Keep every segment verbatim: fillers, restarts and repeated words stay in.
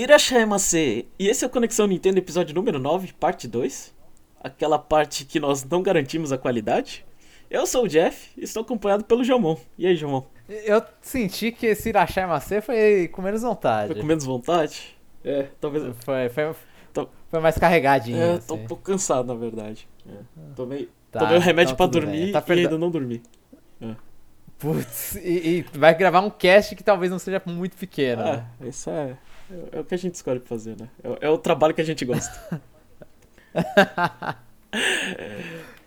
Irasha Emacê, e esse é o Conexão Nintendo, episódio número nove, parte dois. Aquela parte que nós não garantimos a qualidade. Eu sou o Jeff e estou acompanhado pelo Jomon. E aí, Jomon? Eu senti que esse Irasha Emacê foi com menos vontade. Foi com menos vontade? É, talvez... Foi, foi, tô... foi mais carregadinho. É, assim. Tô um pouco cansado, na verdade. É. Tomei, tá, tomei um remédio tá pra dormir tá perdo... e ainda não dormi. É. Putz, e, e vai gravar um cast que talvez não seja muito pequeno. Ah, né? Isso é, é o que a gente escolhe fazer, né? É, é o trabalho que a gente gosta.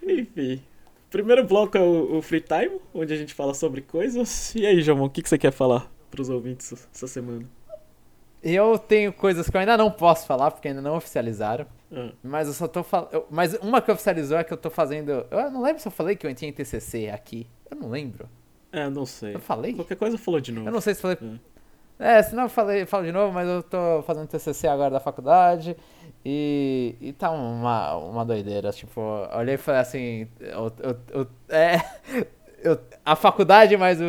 Enfim, primeiro bloco é o, o Free Time, onde a gente fala sobre coisas. E aí, Jomon, o que, que você quer falar pros ouvintes essa semana? Eu tenho coisas que eu ainda não posso falar, porque ainda não oficializaram. Uhum. Mas eu só tô falando. Mas uma que oficializou é que eu tô fazendo. Eu não lembro se eu falei que eu entrei em T C C aqui. Eu não lembro. É, não sei. Eu falei? Qualquer coisa falou de novo. Eu não sei se falei. Uhum. É, se não eu falei, eu falo de novo, mas eu tô fazendo T C C agora da faculdade. E, e tá uma, uma doideira. Tipo, eu olhei e falei assim. Eu, eu, eu, é. Eu, a faculdade mais o,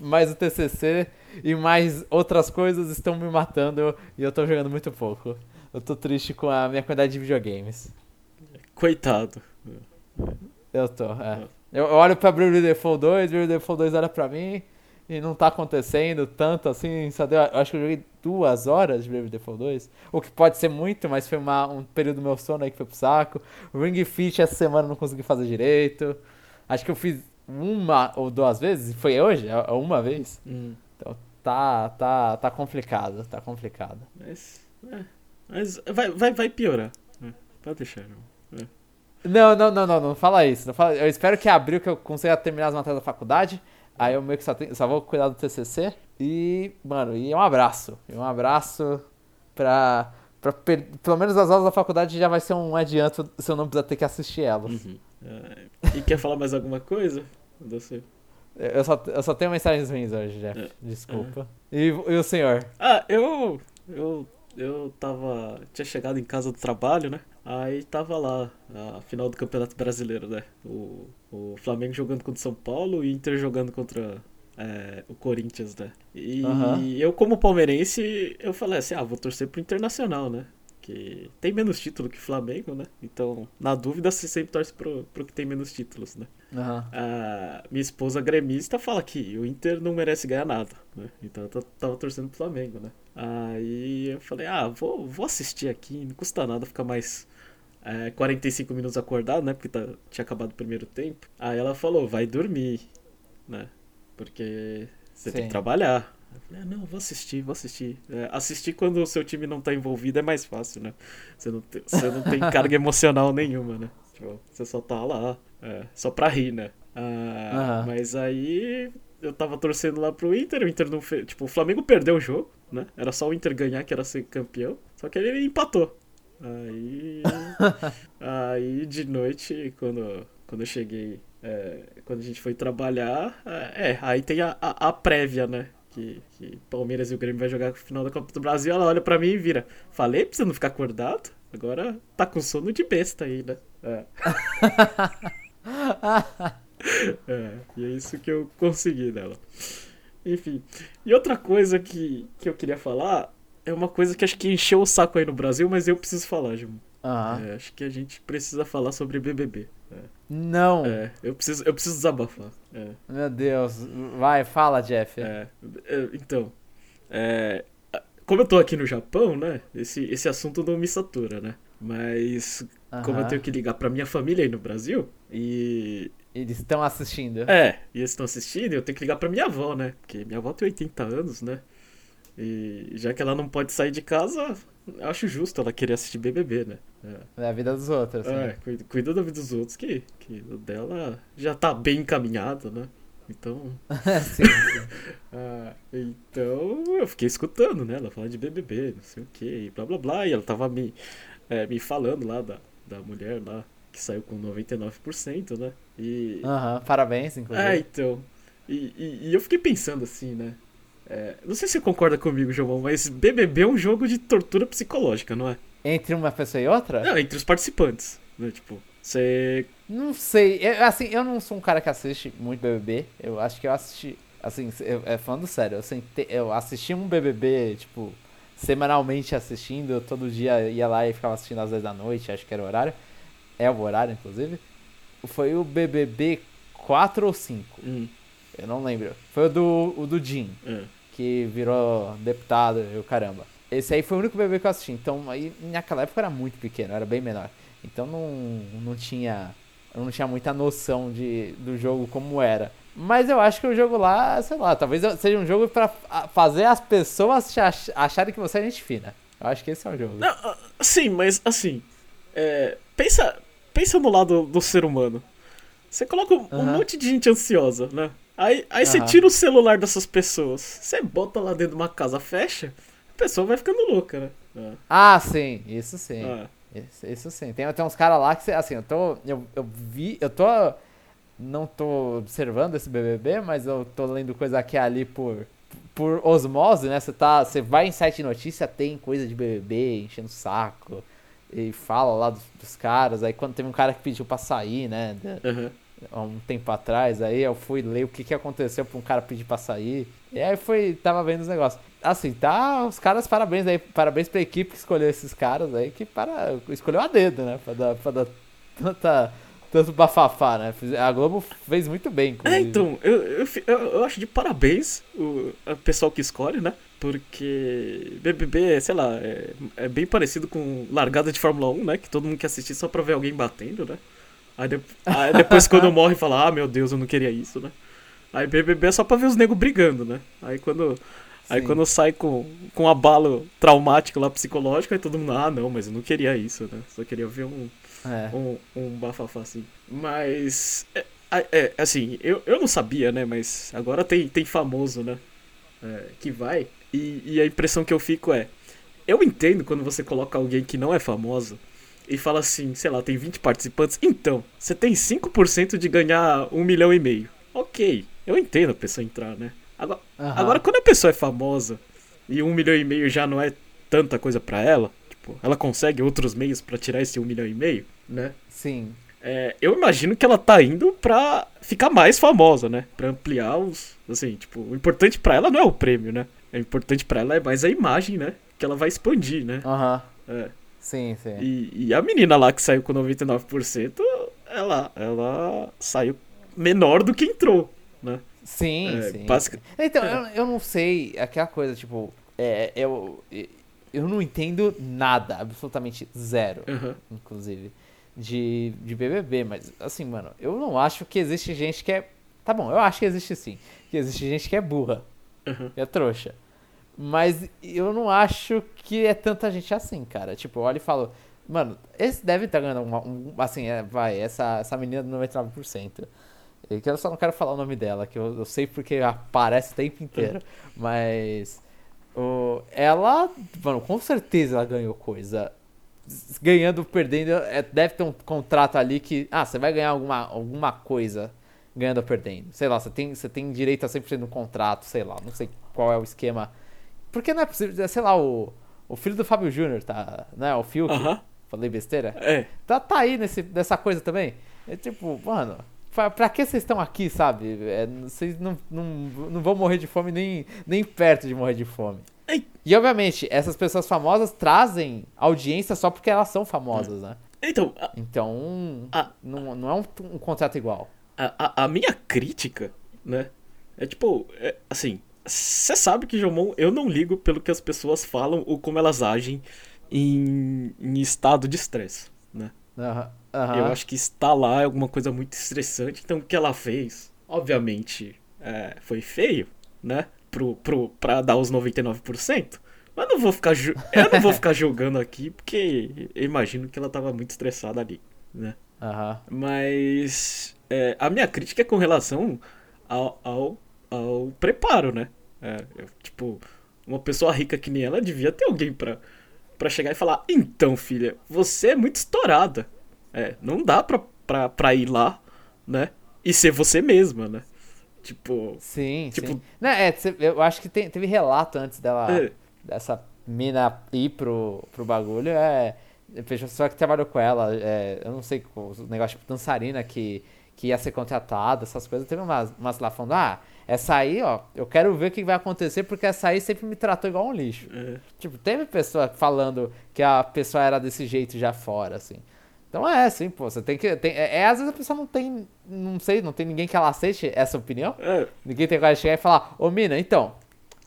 mais o T C C e mais outras coisas estão me matando e eu tô jogando muito pouco. Eu tô triste com a minha quantidade de videogames. Coitado. Eu tô, é. Eu olho pra B B B dois, B B B dois olha pra mim e não tá acontecendo tanto assim, sabe? Eu acho que eu joguei duas horas de B B B dois, o que pode ser muito, mas foi uma, um período do meu sono aí que foi pro saco. Ring Fit essa semana eu não consegui fazer direito. Acho que eu fiz uma ou duas vezes, foi hoje, uma vez. Hum. Então tá, tá, tá complicado, tá complicado. Mas, é, mas vai, vai, vai piorar, é, pode deixar. É. Não, não, não, não, não fala isso. Não fala, eu espero que abril que eu consiga terminar as matérias da faculdade, aí eu meio que só, tenho, só vou cuidar do T C C e, mano, e um abraço. E um abraço pra, pra per, pelo menos as aulas da faculdade já vai ser um adianto se eu não precisar ter que assistir elas. Uhum. E quer falar mais alguma coisa? Eu só, eu só tenho mensagens ruins hoje, Jeff. É. Desculpa. É. E, e o senhor? Ah, eu, eu. Eu tava. Tinha chegado em casa do trabalho, né? Aí tava lá, a final do Campeonato Brasileiro, né? O, o Flamengo jogando contra o São Paulo e o Inter jogando contra é, o Corinthians, né? E uhum. eu, como palmeirense, eu falei assim: ah, vou torcer pro Internacional, né? Que tem menos título que Flamengo, né? Então, na dúvida, você sempre torce pro, pro que tem menos títulos, né? Uhum. A minha esposa gremista fala que o Inter não merece ganhar nada, né? Então, eu tava torcendo pro Flamengo, né? Aí eu falei, ah, vou, vou assistir aqui, não custa nada ficar mais é, quarenta e cinco minutos acordado, né? Porque tá, tinha acabado o primeiro tempo. Aí ela falou, vai dormir, né? Porque você Sim. tem que trabalhar. Eu falei, não, vou assistir, vou assistir. É, assistir quando o seu time não tá envolvido é mais fácil, né? Você não, te, você não tem carga emocional nenhuma, né? Tipo, você só tá lá, é, só pra rir, né? Ah, uhum. Mas aí eu tava torcendo lá pro Inter, o Inter não fez... Tipo, o Flamengo perdeu o jogo, né? Era só o Inter ganhar que era ser campeão, só que ele empatou. Aí... aí de noite, quando, quando eu cheguei, é, quando a gente foi trabalhar, é, aí tem a, a, a prévia, né? Que, que Palmeiras e o Grêmio vai jogar no final da Copa do Brasil, ela olha pra mim e vira. Falei pra você não ficar acordado? Agora tá com sono de besta aí, né? É. É, e é isso que eu consegui dela. Enfim. E outra coisa que, que eu queria falar é uma coisa que acho que encheu o saco aí no Brasil, mas eu preciso falar, Jumon. Uhum. É, acho que a gente precisa falar sobre B B B. É. Não. É, eu preciso, eu preciso desabafar. É. Meu Deus, vai, fala, Jeff. É, então, é, como eu tô aqui no Japão, né? Esse, esse assunto não me satura, né? Mas uh-huh. como eu tenho que ligar pra minha família aí no Brasil e... Eles estão assistindo. É, e eles estão assistindo e eu tenho que ligar pra minha avó, né? Porque minha avó tem oitenta anos, né? E já que ela não pode sair de casa, eu acho justo ela querer assistir B B B, né? É, é a vida dos outros. É, né? cuida, cuida da vida dos outros, que, que o dela já tá bem encaminhado, né? Então... sim, sim. ah, então eu fiquei escutando, né? Ela falando de B B B, não sei o quê, e blá blá blá. E ela tava me, é, me falando lá da, da mulher lá, que saiu com noventa e nove por cento, né? E... Aham, uhum, parabéns, inclusive. É, então. E, e, e eu fiquei pensando assim, né? É, não sei se você concorda comigo, João, mas B B B é um jogo de tortura psicológica, não é? Entre uma pessoa e outra? Não, entre os participantes, né? Tipo, você... Não sei, eu, assim, eu não sou um cara que assiste muito B B B, eu acho que eu assisti, assim, eu, é falando sério, eu, senti, eu assisti um B B B, tipo, semanalmente assistindo, eu todo dia ia lá e ficava assistindo às dez da noite, acho que era o horário, é o horário inclusive, foi o B B B quatro ou cinco, uhum. eu não lembro, foi o do, o do Jim, uhum. que virou deputado e o caramba. Esse aí foi o único B B B que eu assisti, então aí naquela época era muito pequeno, era bem menor, então não, não tinha... Eu não tinha muita noção de, do jogo como era. Mas eu acho que o jogo lá, sei lá, talvez seja um jogo pra fazer as pessoas acharem que você é gente fina. Eu acho que esse é o jogo. Não, sim, mas assim, é, pensa, pensa no lado do ser humano. Você coloca um uhum. monte de gente ansiosa, né? Aí, aí uhum. você tira o celular dessas pessoas, você bota lá dentro de uma casa, fecha, a pessoa vai ficando louca, né? É. Ah, sim, isso sim. É. Isso, isso sim, tem até uns caras lá que, assim, eu tô, eu, eu vi, eu tô, não tô observando esse B B B, mas eu tô lendo coisa aqui ali por, por osmose, né, você tá, você vai em site de notícia, tem coisa de B B B, enchendo o saco, e fala lá dos, dos caras, aí quando teve um cara que pediu pra sair, né, uhum. há um tempo atrás, aí eu fui ler o que que aconteceu pra um cara pedir pra sair, e aí foi, tava vendo os negócios. Assim, tá, os caras, parabéns aí, parabéns pra equipe que escolheu esses caras aí, que para, escolheu a dedo, né, pra dar, pra dar tanta, tanto bafafá, né, a Globo fez muito bem. Inclusive. É, então, eu, eu, eu acho de parabéns o, o pessoal que escolhe, né, porque B B B, sei lá, é, é bem parecido com largada de Fórmula um, né, que todo mundo quer assistir só pra ver alguém batendo, né. Aí, de... Aí depois quando morre fala, ah, meu Deus, eu não queria isso, né? Aí B B B é só pra ver os negros brigando, né? Aí quando, aí quando sai com, com um abalo traumático lá, psicológico, aí todo mundo, ah, não, mas eu não queria isso, né? Só queria ver um, é. um, um bafafá assim. Mas, é, é, assim, eu, eu não sabia, né? Mas agora tem, tem famoso, né? É, que vai. E, e a impressão que eu fico é, eu entendo quando você coloca alguém que não é famoso, e fala assim, sei lá, tem vinte participantes. Então, você tem cinco por cento de ganhar um milhão e meio. Ok, eu entendo a pessoa entrar, né? Agora, uhum. agora quando a pessoa é famosa e um milhão e meio já não é tanta coisa pra ela, tipo, ela consegue outros meios pra tirar esse um milhão e meio, né? Sim. É, eu imagino que ela tá indo pra ficar mais famosa, né? Pra ampliar os... Assim, tipo, o importante pra ela não é o prêmio, né? O importante pra ela é mais a imagem, né? Que ela vai expandir, né? Aham. Uhum. É. Sim, sim. E, e a menina lá que saiu com noventa e nove por cento, ela, ela saiu menor do que entrou, né? Sim, é, sim. Basic... Então, é. eu, eu não sei, aquela coisa, tipo, é, eu, eu não entendo nada, absolutamente zero, uhum. inclusive, de, de B B B, mas assim, mano, eu não acho que existe gente que é... Tá bom, eu acho que existe sim, que existe gente que é burra, uhum. que é trouxa. Mas eu não acho que é tanta gente assim, cara. Tipo, eu olho e falo... Mano, esse deve estar ganhando uma... Um, assim, é, vai, essa, essa menina do noventa e nove por cento. Eu só não quero falar o nome dela, que eu, eu sei porque aparece o tempo inteiro. Mas... O, ela... Mano, com certeza ela ganhou coisa. Ganhando ou perdendo... É, deve ter um contrato ali que... Ah, você vai ganhar alguma, alguma coisa ganhando ou perdendo. Sei lá, você tem, você tem direito a cem por cento do contrato, sei lá. Não sei qual é o esquema... Porque não é possível, sei lá, o, o filho do Fábio Júnior, tá, né, o Fiuk, uh-huh. falei besteira, é. tá, tá aí nesse, nessa coisa também, é tipo, mano, pra, pra que vocês estão aqui, sabe, é, vocês não, não, não vão morrer de fome nem, nem perto de morrer de fome. Ei. E obviamente, essas pessoas famosas trazem audiência só porque elas são famosas, é. né, então, a, então um, a, não, não é um, um contrato igual. A, a, a minha crítica, né, é tipo, é, assim, você sabe que, Jomon, eu não ligo pelo que as pessoas falam ou como elas agem em, em estado de estresse, né? Uhum, uhum. Eu acho que estar lá é alguma coisa muito estressante, então o que ela fez, obviamente, é, foi feio, né? Pro, pro, pra dar os noventa e nove por cento, mas não vou ficar ju- eu não vou ficar julgando aqui, porque eu imagino que ela tava muito estressada ali, né? Uhum. Mas é, a minha crítica é com relação ao, ao, ao preparo, né? É, eu, tipo, uma pessoa rica que nem ela devia ter alguém pra, pra chegar e falar, então, filha, você é muito estourada. É, não dá pra, pra, pra ir lá, né? E ser você mesma, né? Tipo... Sim, tipo... sim. Não, é, eu acho que tem, teve relato antes dela, é. dessa mina ir pro, pro bagulho, é... Pessoa que trabalhou com ela, é, eu não sei, o negócio tipo dançarina que, que ia ser contratada, essas coisas, teve umas, umas lá falando, ah... Essa aí, ó, eu quero ver o que vai acontecer, porque essa aí sempre me tratou igual um lixo. É. Tipo, teve pessoa falando que a pessoa era desse jeito já fora, assim. Então é assim, pô, você tem que... Tem, é, é, às vezes a pessoa não tem, não sei, não tem ninguém que ela aceite essa opinião. É. Ninguém tem coragem de chegar e falar, ô mina, então,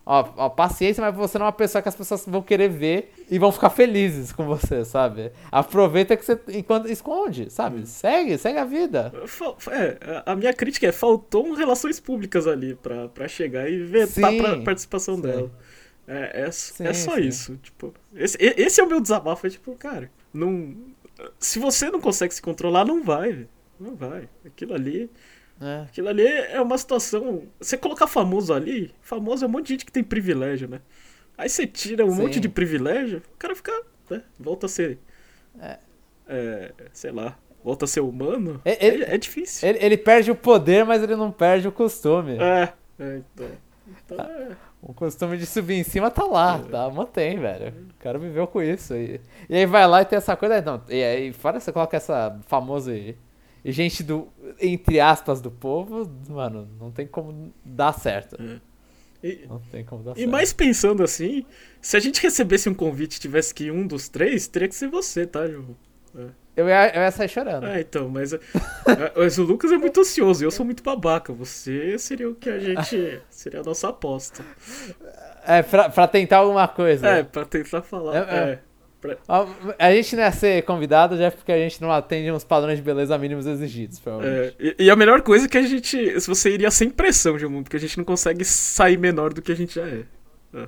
ó, ó, paciência, mas você não é uma pessoa que as pessoas vão querer ver e vão ficar felizes com você, sabe? Aproveita que você, enquanto esconde, sabe? Hum. Segue, segue a vida. É, a minha crítica é, faltou relações públicas ali pra, pra chegar e ver a participação sim. dela. É, é, sim, é só sim. isso, tipo... Esse, esse é o meu desabafo, é tipo, cara, não... Se você não consegue se controlar, não vai, velho. Não vai. Aquilo ali... É. Aquilo ali é uma situação... Você colocar famoso ali, famoso é um monte de gente que tem privilégio, né? Aí você tira um Sim. monte de privilégio, o cara fica, né? Volta a ser... É. É, sei lá, volta a ser humano. Ele, é, é difícil. Ele, ele perde o poder, mas ele não perde o costume. É, é então... então é. O costume de subir em cima tá lá, é. tá? Mantém, velho. O cara viveu com isso. E, e aí vai lá e tem essa coisa... Não, e aí fora você coloca essa famosa... E, e gente do... Entre aspas do povo, mano, não tem como dar certo. É. E, não tem como dar e certo. E mais pensando assim, se a gente recebesse um convite e tivesse que ir um dos três, teria que ser você, tá, João? É. Eu, ia, eu ia sair chorando. Ah, então, mas, mas o Lucas é muito ansioso, eu sou muito babaca. Você seria o que a gente... Seria a nossa aposta. É, pra, pra tentar alguma coisa. É, pra tentar falar. É, é. É. Pra... A gente não ia ser convidado já porque a gente não atende uns padrões de beleza mínimos exigidos, provavelmente. É, e, e a melhor coisa é que a gente... Se você iria sem pressão, Jomon, porque a gente não consegue sair menor do que a gente já é. é.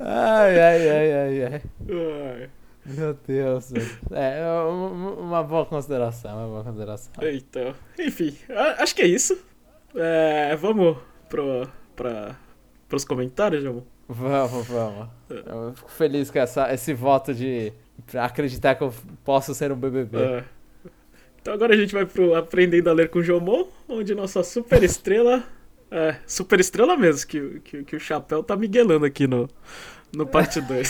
Ai, ai, ai, ai, ai. ai. Meu Deus, meu Deus. É, uma boa consideração, uma boa consideração. Então, enfim, acho que é isso. É, vamos pro, pra, pros comentários, Jomon? Vamos, vamos. Eu fico feliz com essa, esse voto de pra acreditar que eu posso ser um B B B. É. Então agora a gente vai pro Aprendendo a Ler com o Jomon, onde nossa super estrela... É, super estrela mesmo, que, que, que o chapéu tá miguelando aqui no, no parte dois.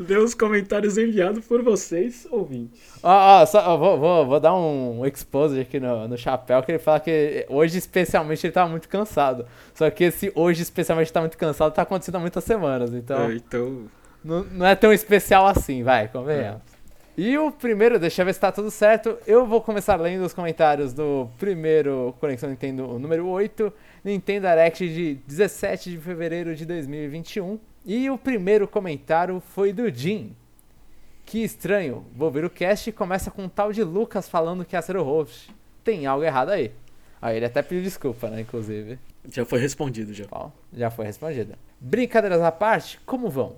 Deu os comentários enviados por vocês, ouvintes. Ó, ó, só, ó vou, vou, vou dar um exposure aqui no, no chapéu, que ele fala que hoje especialmente ele tá muito cansado. Só que esse hoje especialmente tá muito cansado tá acontecendo há muitas semanas, então... É, então... Não, não é tão especial assim, vai, convenhamos. É. E o primeiro, deixa eu ver se tá tudo certo, eu vou começar lendo os comentários do primeiro Conexão Nintendo número oito, Nintendo Direct de dezessete de fevereiro de dois mil e vinte e um. E o primeiro comentário foi do Jim. Que estranho, vou ver o cast e começa com um tal de Lucas falando que ia ser o host. Tem algo errado aí. Aí ele até pediu desculpa, né, inclusive. Já foi respondido, já. Bom, já foi respondido. Brincadeiras à parte, como vão?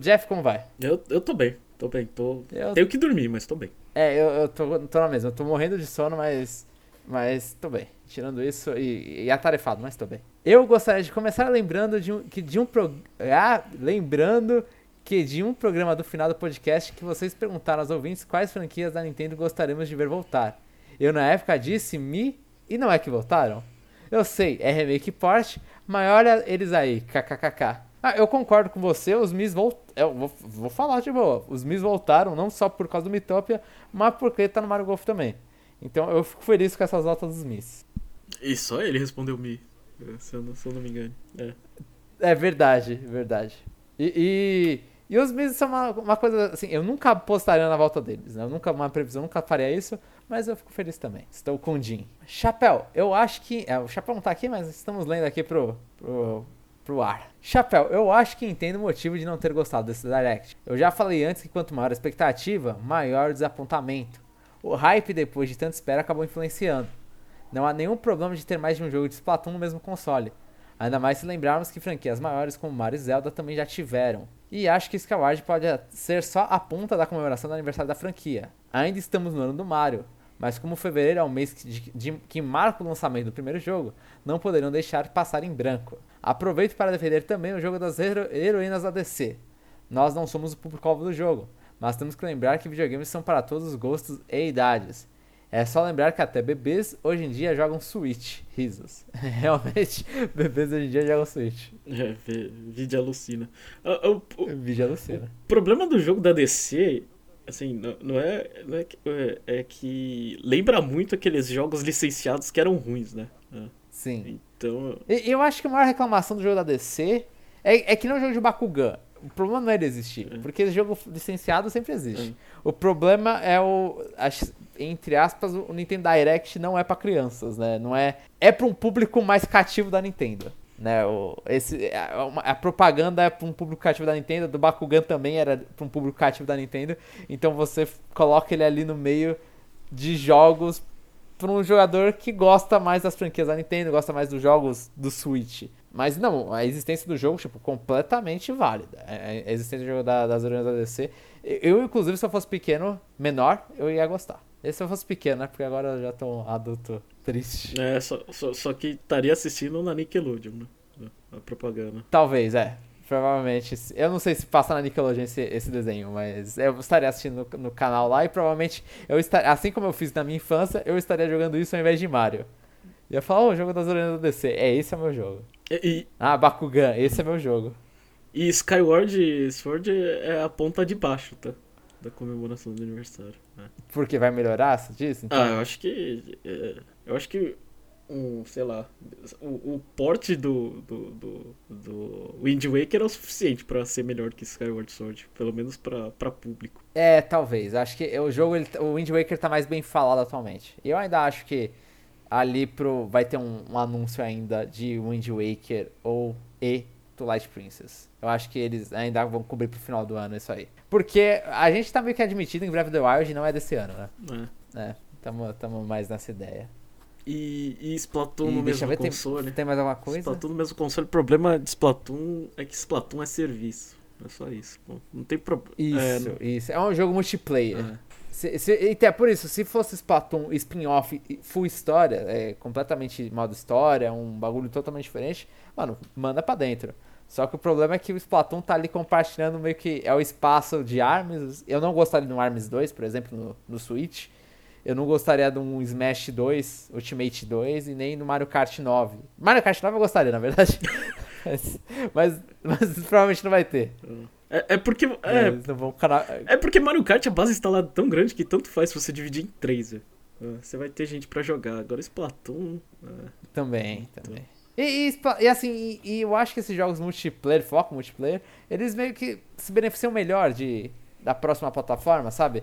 Jeff, como vai? Eu, eu tô bem. Tô bem, tô... Eu... Tenho que dormir, mas tô bem. É, eu, eu tô, tô na mesma. Eu tô morrendo de sono, mas... Mas tô bem. Tirando isso e, e atarefado, mas tô bem. Eu gostaria de começar lembrando de um, que de um pro... ah, lembrando que de um programa do final do podcast que vocês perguntaram aos ouvintes quais franquias da Nintendo gostaríamos de ver voltar. Eu na época disse Mi e não é que voltaram? Eu sei, é remake port, mas olha eles aí, kkkk. Ah, eu concordo com você, os Mis voltaram. Eu vou, vou falar de boa. Os Mis voltaram, não só por causa do Miitopia, mas porque tá no Mario Golf também. Então eu fico feliz com essas notas dos Mis. E só ele respondeu Mi, se eu não, se eu não me engano. É, é verdade, verdade. E, e, e os Mis são uma, uma coisa assim, eu nunca apostaria na volta deles, né? Eu nunca, uma previsão, nunca faria isso, mas eu fico feliz também. Estou com o Jim. Chapéu, eu acho que... É, o Chapéu não tá aqui, mas estamos lendo aqui pro... pro... pro ar. Chapéu, eu acho que entendo o motivo de não ter gostado desse Direct. Eu já falei antes que quanto maior a expectativa, maior o desapontamento. O hype depois de tanta espera acabou influenciando. Não há nenhum problema de ter mais de um jogo de Splatoon no mesmo console. Ainda mais se lembrarmos que franquias maiores como Mario e Zelda também já tiveram. E acho que Skyward pode ser só a ponta da comemoração do aniversário da franquia. Ainda estamos no ano do Mario, mas como fevereiro é um mês que, de, de, que marca o lançamento do primeiro jogo, não poderiam deixar passar em branco. Aproveito para defender também o jogo das hero- heroínas da D C. Nós não somos o público-alvo do jogo, mas temos que lembrar que videogames são para todos os gostos e idades. É só lembrar que até bebês hoje em dia jogam Switch. Risos. Realmente, bebês hoje em dia jogam Switch. É, vídeo alucina. O, o, o, vídeo alucina. O problema do jogo da D C Assim, não, não, é, não é, que, é, é que lembra muito aqueles jogos licenciados que eram ruins, né? Sim. Então... Eu acho que a maior reclamação do jogo da D C é, é que não é um jogo de Bakugan. O problema não é ele existir, é. porque esse jogo licenciado sempre existe. É. O problema é o... As, entre aspas, o Nintendo Direct não é pra crianças, né? Não é... É pra um público mais cativo da Nintendo. Né, o, esse, a, a propaganda é para um público cativo da Nintendo, do Bakugan também era para um público cativo da Nintendo, então você coloca ele ali no meio de jogos para um jogador que gosta mais das franquias da Nintendo, gosta mais dos jogos do Switch. Mas não, a existência do jogo, tipo, completamente válida. A existência do jogo da, das origens da D C, eu, inclusive, se eu fosse pequeno, menor, eu ia gostar. E se eu fosse pequeno, né? Porque agora eu já tô um adulto triste. É, só, só, só que estaria assistindo na Nickelodeon, né? A propaganda. Talvez, é. Provavelmente. Eu não sei se passa na Nickelodeon esse, esse desenho, mas eu estaria assistindo no, no canal lá e provavelmente, eu estaria, assim como eu fiz na minha infância, eu estaria jogando isso ao invés de Mario. E eu ia falar, ô, oh, jogo das origens da D C. É, esse é o meu jogo. E, e... Ah, Bakugan, esse é meu jogo. E Skyward Sword é a ponta de baixo, tá? Da comemoração do aniversário. Né? Porque vai melhorar, você disse? Então? Ah, eu acho que... É, eu acho que... Um, sei lá... O, o porte do, do, do, do Wind Waker é o suficiente pra ser melhor que Skyward Sword. Pelo menos pra, pra público. É, talvez. Acho que o jogo... Ele, o Wind Waker tá mais bem falado atualmente. Eu ainda acho que ali pro... Vai ter um, um anúncio ainda de Wind Waker ou e Twilight Princess. Eu acho que eles ainda vão cobrir pro final do ano isso aí. Porque a gente tá meio que admitido em Breath of the Wild, não é desse ano, né? É. É, tamo, tamo mais nessa ideia. E, e Splatoon e no mesmo ver, console. Tem, tem mais alguma coisa? Splatoon no mesmo console. O problema de Splatoon é que Splatoon é serviço. É só isso. Bom, não tem problema. Isso, é, não... isso. É um jogo multiplayer. É. Se, se, e até por isso, se fosse Splatoon spin-off, full história, é completamente modo história, um bagulho totalmente diferente, mano, manda pra dentro. Só que o problema é que o Splatoon tá ali compartilhando meio que é o espaço de Arms. Eu não gostaria de um Arms dois, por exemplo, no, no Switch. Eu não gostaria de um Smash dois, Ultimate dois e nem no Mario Kart nove. Mario Kart nove eu gostaria, na verdade. mas, mas, mas provavelmente não vai ter. É, é, porque, é, é porque Mario Kart, a base instalada é tão grande que tanto faz se você dividir em três. Viu? Você vai ter gente pra jogar. Agora Splatoon... É. Também, então. também. E, e, e assim, e, e eu acho que esses jogos multiplayer, foco multiplayer, eles meio que se beneficiam melhor de, da próxima plataforma, sabe?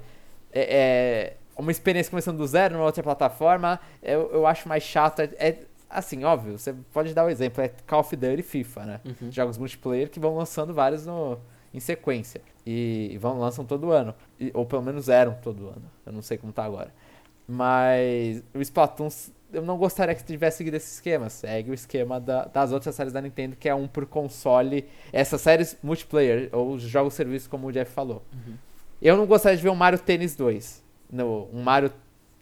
É, é, uma experiência começando do zero numa outra plataforma, eu, eu acho mais chato. É, é, assim, óbvio, você pode dar o um exemplo, é Call of Duty e FIFA, né? Uhum. Jogos multiplayer que vão lançando vários no, em sequência. E vão, lançam todo ano. E, ou pelo menos eram todo ano. Eu não sei como tá agora. Mas o Splatoon... Eu não gostaria que tivesse seguido esse esquema. Segue o esquema da, das outras séries da Nintendo, que é um por console. Essas séries multiplayer, ou jogos serviço, como o Jeff falou. Uhum. Eu não gostaria de ver um Mario Tennis dois. No, um Mario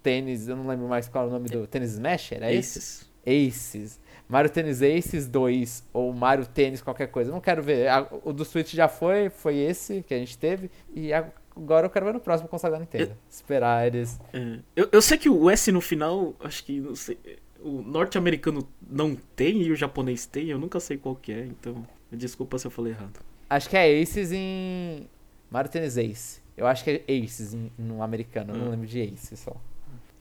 Tennis, eu não lembro mais qual é o nome do... Tennis Smash? Era Aces. Aces. Mario Tennis Aces dois, ou Mario Tennis qualquer coisa. Eu não quero ver. A, o do Switch já foi, foi esse que a gente teve. E a, agora eu quero ver no próximo console da Nintendo. Eu, Esperar eles. É. Eu, eu sei que o S no final, acho que não sei. O norte-americano não tem e o japonês tem, eu nunca sei qual que é, então. Desculpa se eu falei errado. Acho que é Aces em. Mario Tennis Ace. Eu acho que é Aces em, no americano, eu hum. não lembro de Aces só.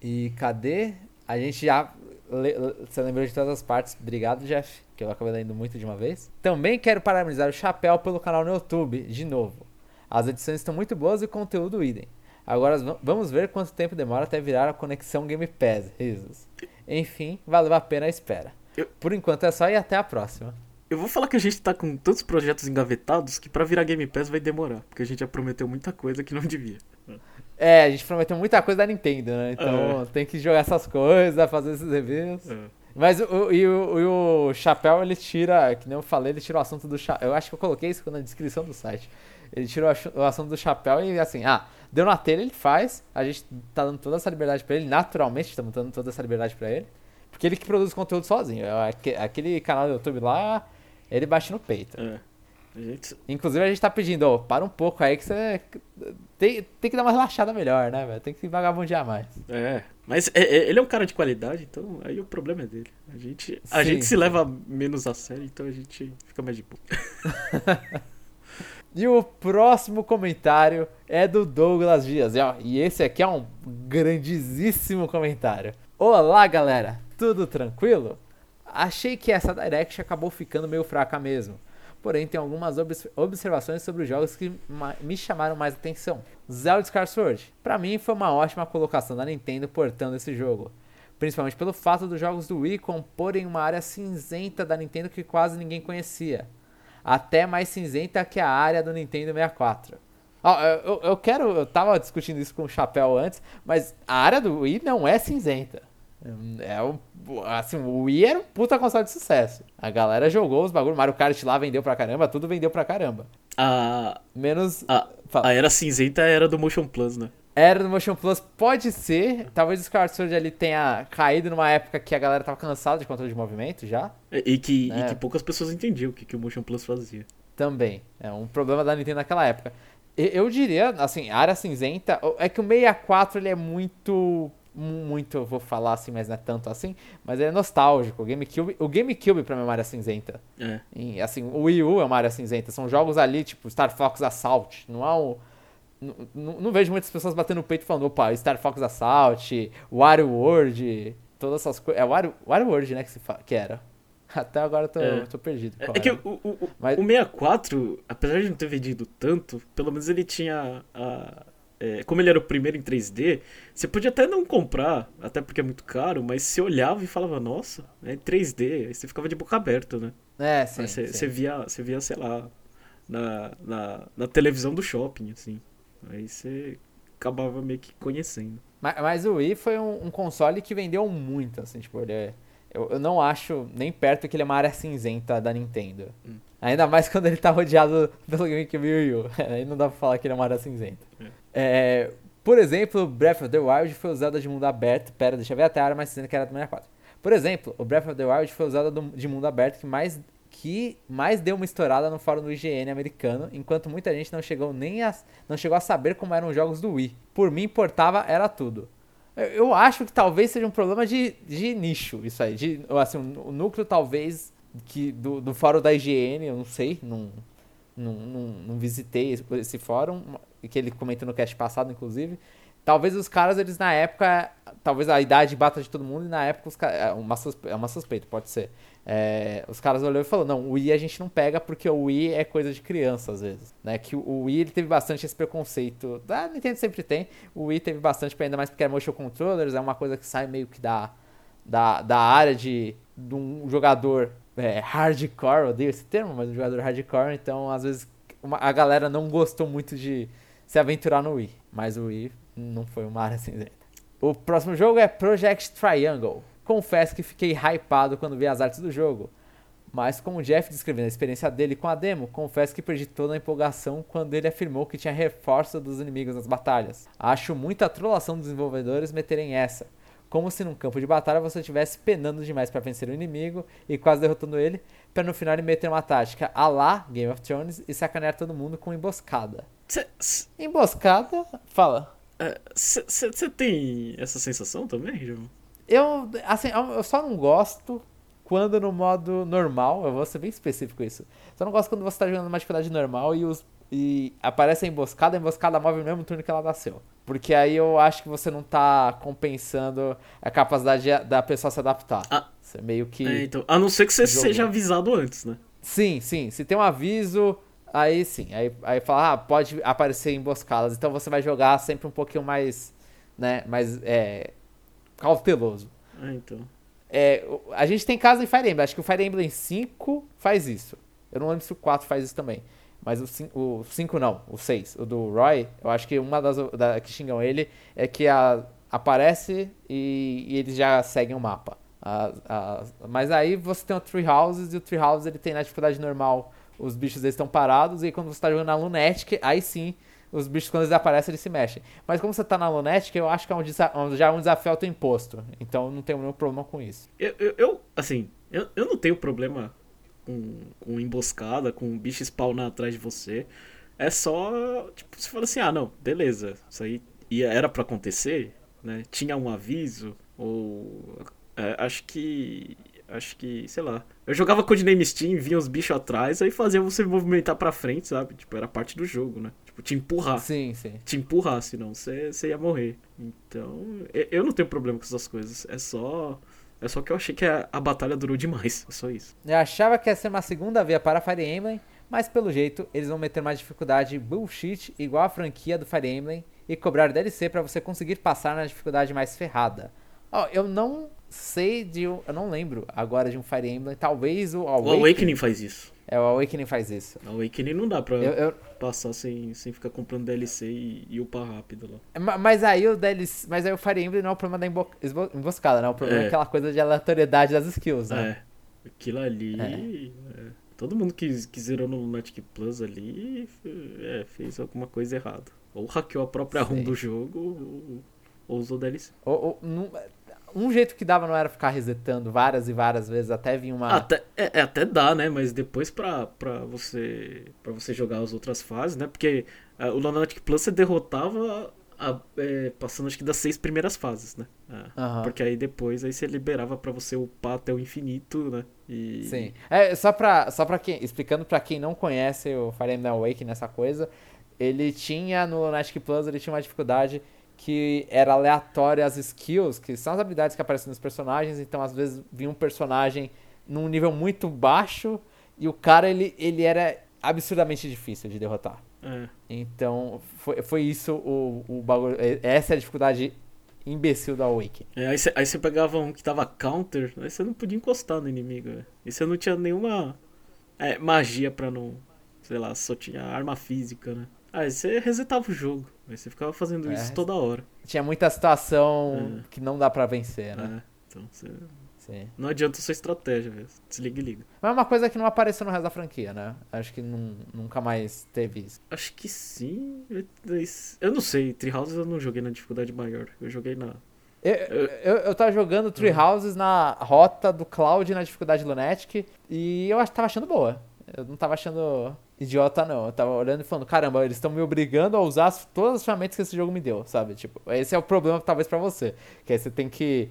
E cadê? A gente já. Le... Você lembrou de todas as partes. Obrigado, Jeff, que eu acabei lendo muito de uma vez. Também quero parabenizar o Chapéu pelo canal no YouTube, de novo. As edições estão muito boas e o conteúdo idem. Agora vamos ver quanto tempo demora até virar a conexão Game Pass. Risos. Enfim, valeu a pena a espera. Eu... Por enquanto é só e até a próxima. Eu vou falar que a gente tá com tantos projetos engavetados que pra virar Game Pass vai demorar. Porque a gente já prometeu muita coisa que não devia. É, a gente prometeu muita coisa da Nintendo, né? Então é. Tem que jogar essas coisas, fazer esses reviews. É. Mas o, e o, e o Chapéu, ele tira, que nem eu falei, ele tira o assunto do Chapéu. Eu acho que eu coloquei isso na descrição do site. Ele tirou o assunto do Chapéu e assim, ah, deu na telha, ele faz. A gente tá dando toda essa liberdade pra ele, naturalmente estamos dando toda essa liberdade pra ele. Porque ele que produz conteúdo sozinho. Aquele canal do YouTube lá, ele bate no peito. É. A gente... Inclusive a gente tá pedindo, ó, oh, para um pouco aí que você tem, tem que dar uma relaxada melhor, né, velho? Tem que vagabundear mais. É, mas é, é, ele é um cara de qualidade, então aí o problema é dele. A gente, a gente se leva menos a sério, então a gente fica mais de boa. E o próximo comentário é do Douglas Dias. E, ó, e esse aqui é um grandíssimo comentário. Olá, galera! Tudo tranquilo? Achei que essa Direct acabou ficando meio fraca mesmo. Porém, tem algumas obs- observações sobre os jogos que ma- me chamaram mais atenção. Zelda Skyward Sword. Pra mim, foi uma ótima colocação da Nintendo portando esse jogo. Principalmente pelo fato dos jogos do Wii comporem uma área cinzenta da Nintendo que quase ninguém conhecia. Até mais cinzenta que a área do Nintendo sessenta e quatro. Oh, eu, eu quero... Eu tava discutindo isso com o Chapéu antes, mas a área do Wii não é cinzenta. É um, assim, o Wii era um puta console de sucesso. A galera jogou os bagulhos, Mario Kart lá vendeu pra caramba, tudo vendeu pra caramba. A... Menos... A, a era cinzenta era do Motion Plus, né? Era do Motion Plus, pode ser. Talvez o Skyward Sword ali tenha caído numa época que a galera tava cansada de controle de movimento já. E, e, que, é. e que poucas pessoas entendiam o que, que o Motion Plus fazia. Também, é um problema da Nintendo naquela época. Eu diria, assim, a área cinzenta... É que o sessenta e quatro ele é muito... Muito, eu vou falar assim, mas não é tanto assim. Mas ele é nostálgico. O GameCube, o GameCube pra mim é uma área cinzenta. É. E, assim, o Wii U é uma área cinzenta. São jogos ali, tipo, Star Fox Assault. Não há um... Não, não, não vejo muitas pessoas batendo no peito falando, opa, Star Fox Assault, Wario World, todas essas coisas. É Wario, Wario World, né, que, se fa... que era. Até agora eu tô, é. tô perdido. É, é que o, o, mas... o sessenta e quatro, apesar de não ter vendido tanto, pelo menos ele tinha a... Como ele era o primeiro em três D, você podia até não comprar, até porque é muito caro, mas você olhava e falava, nossa, é três D, aí você ficava de boca aberta, né? É, sim. Você, sim. você, via, você via, sei lá, na, na, na televisão do shopping, assim. Aí você acabava meio que conhecendo. Mas, mas o Wii foi um, um console que vendeu muito, assim, tipo, ele é... Eu, eu não acho nem perto que ele é uma área cinzenta da Nintendo. Hum. Ainda mais quando ele tá rodeado pelo GameCube e Wii U. Aí não dá pra falar que ele é uma área cinzenta. É. É, por exemplo, Breath of the Wild foi usada de mundo aberto. Pera, deixa eu ver até a área mais cinzenta que era do sessenta e quatro. Por exemplo, o Breath of the Wild foi usada de mundo aberto que mais, que mais deu uma estourada no fórum do I G N americano, enquanto muita gente não chegou, nem a, não chegou a saber como eram os jogos do Wii. Por mim, importava, era tudo. Eu acho que talvez seja um problema de, de nicho, isso aí. De, assim, o núcleo, talvez, que do, do fórum da I G N, eu não sei, não, não, não, não visitei esse, esse fórum, que ele comentou no cast passado, inclusive. Talvez os caras, eles na época, talvez a idade bata de todo mundo, e na época, os é uma, suspe, uma suspeita, pode ser. É, os caras olharam e falaram, não, o Wii a gente não pega, porque o Wii é coisa de criança, às vezes. Né? Que o Wii ele teve bastante esse preconceito. Ah, Nintendo sempre tem. O Wii teve bastante, ainda mais porque era motion controllers, é uma coisa que sai meio que da, da, da área de, de um jogador é, hardcore, odeio esse termo, mas um jogador hardcore, então às vezes uma, a galera não gostou muito de se aventurar no Wii. Mas o Wii não foi uma área cinzenta. O próximo jogo é Project Triangle. Confesso que fiquei hypado quando vi as artes do jogo, mas como o Jeff descrevendo a experiência dele com a demo, confesso que perdi toda a empolgação quando ele afirmou que tinha reforço dos inimigos nas batalhas. Acho muita trollação dos desenvolvedores meterem essa, como se num campo de batalha você estivesse penando demais para vencer o inimigo e quase derrotando ele, para no final ele meter uma tática à la Game of Thrones e sacanear todo mundo com emboscada. Emboscada? Fala. Você tem essa sensação também, João? Eu, assim, eu só não gosto quando no modo normal, eu vou ser bem específico com isso, só não gosto quando você tá jogando numa dificuldade normal e, os, e aparece a emboscada, a emboscada move no mesmo turno que ela nasceu. Porque aí eu acho que você não tá compensando a capacidade de, da pessoa se adaptar. Ah, você meio que... É, então, a não ser que você joga. Seja avisado antes, né? Sim, sim. Se tem um aviso, aí sim. Aí, aí fala, ah, pode aparecer emboscadas. Então você vai jogar sempre um pouquinho mais, né, mais... É, cauteloso. Ah, então. É, a gente tem caso em Fire Emblem. Acho que o Fire Emblem cinco faz isso. Eu não lembro se o quatro faz isso também. Mas o cinco não, o seis. O do Roy, eu acho que uma das da, que xingam ele é que a, aparece e, e eles já seguem o mapa. A, a, mas aí você tem o Three Houses e o Three Houses ele tem na dificuldade normal. Os bichos eles estão parados e quando você está jogando na Lunatic, aí sim. Os bichos, quando eles aparecem, eles se mexem. Mas como você tá na Lunatic, eu acho que é um desa- já é um desafio autoimposto. Então, não tenho nenhum problema com isso. Eu, eu, eu assim, eu, eu não tenho problema com, com emboscada, com um bicho spawnar atrás de você. É só, tipo, você fala assim, ah, não, beleza. Isso aí ia, era pra acontecer, né? Tinha um aviso, ou... É, acho que... Acho que, sei lá. Eu jogava Code Name Steam, vinha os bichos atrás, aí fazia você movimentar pra frente, sabe? Tipo, era parte do jogo, né? Tipo, te empurrar. Sim, sim. Te empurrar, senão você, você ia morrer. Então, eu não tenho problema com essas coisas. É só... É só que eu achei que a, a batalha durou demais. É só isso. Eu achava que ia ser uma segunda via para Fire Emblem, mas pelo jeito eles vão meter mais dificuldade bullshit igual a franquia do Fire Emblem e cobrar D L C pra você conseguir passar na dificuldade mais ferrada. Ó, oh, eu não sei de um... Eu não lembro agora de um Fire Emblem. Talvez o Awakening. O Awakening faz isso. É, o Awakening faz isso. O Awakening não dá pra eu, eu... passar sem, sem ficar comprando D L C e, e upar rápido lá. Mas aí o D L C, mas aí o Fire Emblem não é o problema da embo... emboscada, né? O problema é. é aquela coisa de aleatoriedade das skills, né? É, aquilo ali... É. É. Todo mundo que, que zerou no Lunatic Plus ali é, fez alguma coisa errada. Ou hackeou a própria ROM do jogo ou, ou usou D L C. Ou... ou não... Um jeito que dava não era ficar resetando várias e várias vezes, até vir uma... Até, é, até dá, né? Mas depois pra, pra, você, pra você jogar as outras fases, né? Porque uh, o Lunatic Plus você derrotava a, a, é, passando, acho que, das seis primeiras fases, né? Ah, uhum. Porque aí depois aí você liberava pra você upar até o infinito, né? E... Sim. É, só pra, só pra quem... Explicando pra quem não conhece o Fire Emblem Awakening nessa coisa, ele tinha, no Lunatic Plus, ele tinha uma dificuldade... que era aleatório as skills, que são as habilidades que aparecem nos personagens, então às vezes vinha um personagem num nível muito baixo e o cara, ele, ele era absurdamente difícil de derrotar. É. Então, foi, foi isso o, o bagulho, essa é a dificuldade imbecil da Awakening. É, aí, aí você pegava um que tava counter, aí você não podia encostar no inimigo, né? E você não tinha nenhuma é, magia pra não, sei lá, só tinha arma física, né? Aí você resetava o jogo. Aí você ficava fazendo é, isso toda hora. Tinha muita situação é. que não dá pra vencer, né? É, então você... Sim. Não adianta a sua estratégia, velho. Desliga e liga. Mas é uma coisa que não apareceu no resto da franquia, né? Acho que não, nunca mais teve isso. Acho que sim. Eu não sei. Three Houses eu não joguei na dificuldade maior. Eu joguei na... Eu, eu, eu tava jogando Three Houses na rota do Cloud na dificuldade Lunatic. E eu tava achando boa. Eu não tava achando... idiota não, eu tava olhando e falando, caramba, eles estão me obrigando a usar as, todas as ferramentas que esse jogo me deu, sabe, tipo, esse é o problema talvez pra você, que aí você tem que